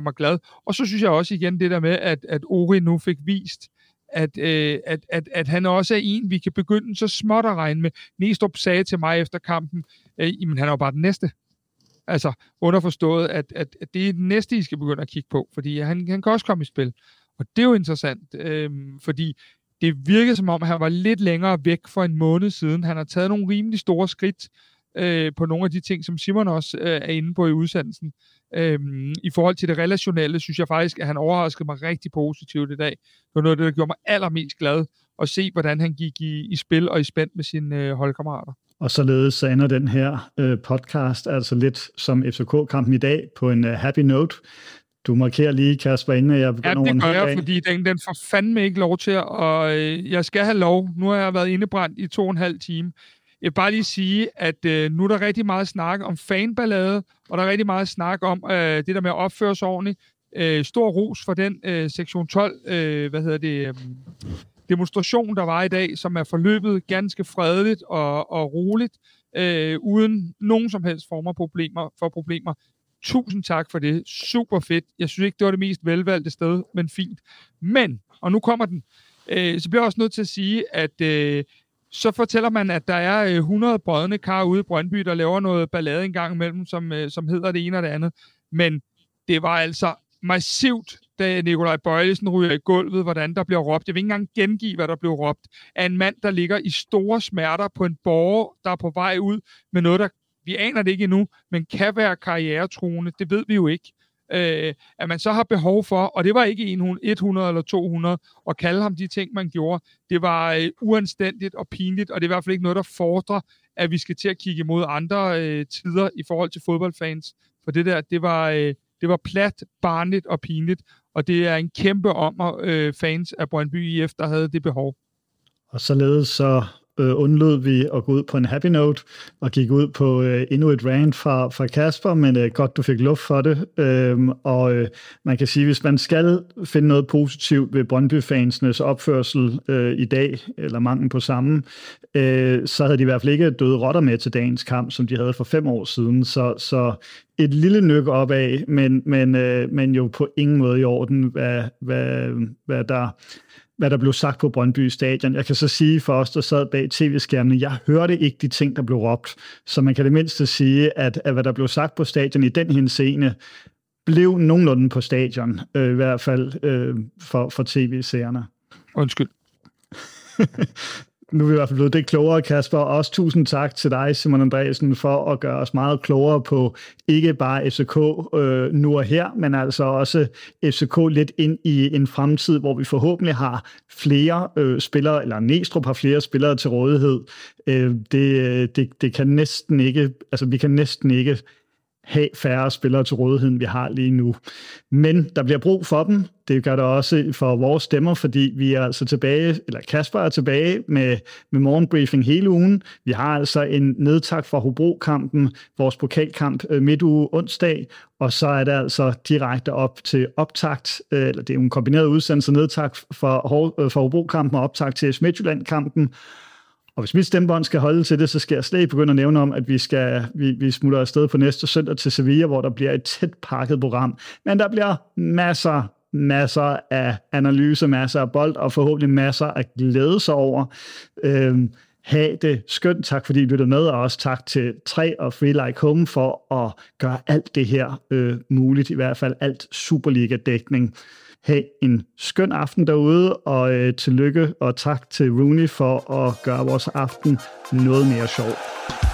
mig glad. Og så synes jeg også igen det der med, at Ori nu fik vist, at han også er en, vi kan begynde så småt at regne med. Neestrup sagde til mig efter kampen, jamen han er jo bare den næste. Altså underforstået, at det er den næste, I skal begynde at kigge på, fordi han kan også komme i spil. Og det er jo interessant, fordi det virkede som om, at han var lidt længere væk for en måned siden. Han har taget nogle rimelig store skridt på nogle af de ting, som Simon også er inde på i udsendelsen. I forhold til det relationelle, synes jeg faktisk, at han overraskede mig rigtig positivt i dag. Det var noget af det, der gjorde mig allermest glad at se, hvordan han gik i spil og i spænd med sine holdkammerater. Og således så ender den her podcast, altså lidt som FCK-kampen i dag, på en happy note. Du markerer lige, Kasper, inden jeg begynder at runde her. Ja, det gør jeg, fordi den får fandme ikke lov til, og jeg skal have lov. Nu har jeg været indebrændt i 2,5 timer. Jeg vil bare lige sige, at nu er der rigtig meget snak om fanballade, og der er rigtig meget snak om det der med at opføre sig ordentligt. Stor ros for den sektion 12, demonstration, der var i dag, som er forløbet ganske fredeligt og roligt, uden nogen som helst former for problemer. Tusind tak for det. Super fedt. Jeg synes ikke, det var det mest velvalgte sted, men fint. Men, og nu kommer den, så bliver jeg også nødt til at sige, at så fortæller man, at der er 100 brødne kar ude i Brøndby, der laver noget ballade en gang imellem, som hedder det ene og det andet. Men det var altså massivt, da Nikolaj Bøjlesen ryger i gulvet, hvordan der bliver råbt. Jeg vil ikke engang gengive, hvad der blev råbt af en mand, der ligger i store smerter på en borger, der er på vej ud med noget, der vi aner det ikke endnu, men kan være karrieretruende. Det ved vi jo ikke. At man så har behov for, og det var ikke 100 eller 200, at kalde ham de ting, man gjorde. Det var uanstændigt og pinligt, og det er i hvert fald ikke noget, der fordrer, at vi skal til at kigge mod andre tider i forhold til fodboldfans. For det der, det var plat, barnligt og pinligt, og det er en kæmpe ommer fans af Brøndby IF, der havde det behov. Og således så undlod vi at gå ud på en happy note og gik ud på endnu et rant fra Kasper, men godt, du fik luft for det. Og man kan sige, at hvis man skal finde noget positivt ved Brøndby-fansenes opførsel i dag, eller mangel på samme, så havde de i hvert fald ikke døde rotter med til dagens kamp, som de havde for 5 år siden. Så et lille nyk opad, men jo på ingen måde i orden, hvad der blev sagt på Brøndby Stadion. Jeg kan så sige for os, der sad bag tv-skærmene, jeg hørte ikke de ting, der blev råbt. Så man kan det mindste sige, at hvad der blev sagt på stadion i den henseende, blev nogenlunde på stadion, i hvert fald for tv-seerne. Undskyld. Nu er vi i hvert fald blevet det klogere, Kasper. Også tusind tak til dig, Simon Andresen, for at gøre os meget klogere på ikke bare FCK nu og her, men altså også FCK lidt ind i en fremtid, hvor vi forhåbentlig har flere spillere, eller Neestrup har flere spillere til rådighed. Det kan næsten ikke, altså vi kan næsten ikke have færre spillere til rådighed, end vi har lige nu. Men der bliver brug for dem. Det gør der også for vores stemmer, fordi vi er altså tilbage, eller Kasper er tilbage med morgenbriefing hele ugen. Vi har altså en nedtak fra Hobro-kampen, vores pokalkamp midtuge onsdag, og så er der altså direkte op til optakt, eller det er en kombineret udsendelse, nedtak for Hobro-kampen og optakt til FC Midtjylland-kampen. Og hvis mit stemmebånd skal holde til det, så skal jeg slet ikke begynde at nævne om, at vi smutter afsted på næste søndag til Sevilla, hvor der bliver et tæt pakket program. Men der bliver masser af analyse, masser af bold og forhåbentlig masser af glæde sig over. Ha' det skønt. Tak fordi I lyttede med, og også tak til 3 og Free Like Home for at gøre alt det her muligt, i hvert fald alt Superliga-dækning. Ha' en skøn aften derude, og tillykke og tak til Rooney for at gøre vores aften noget mere sjov.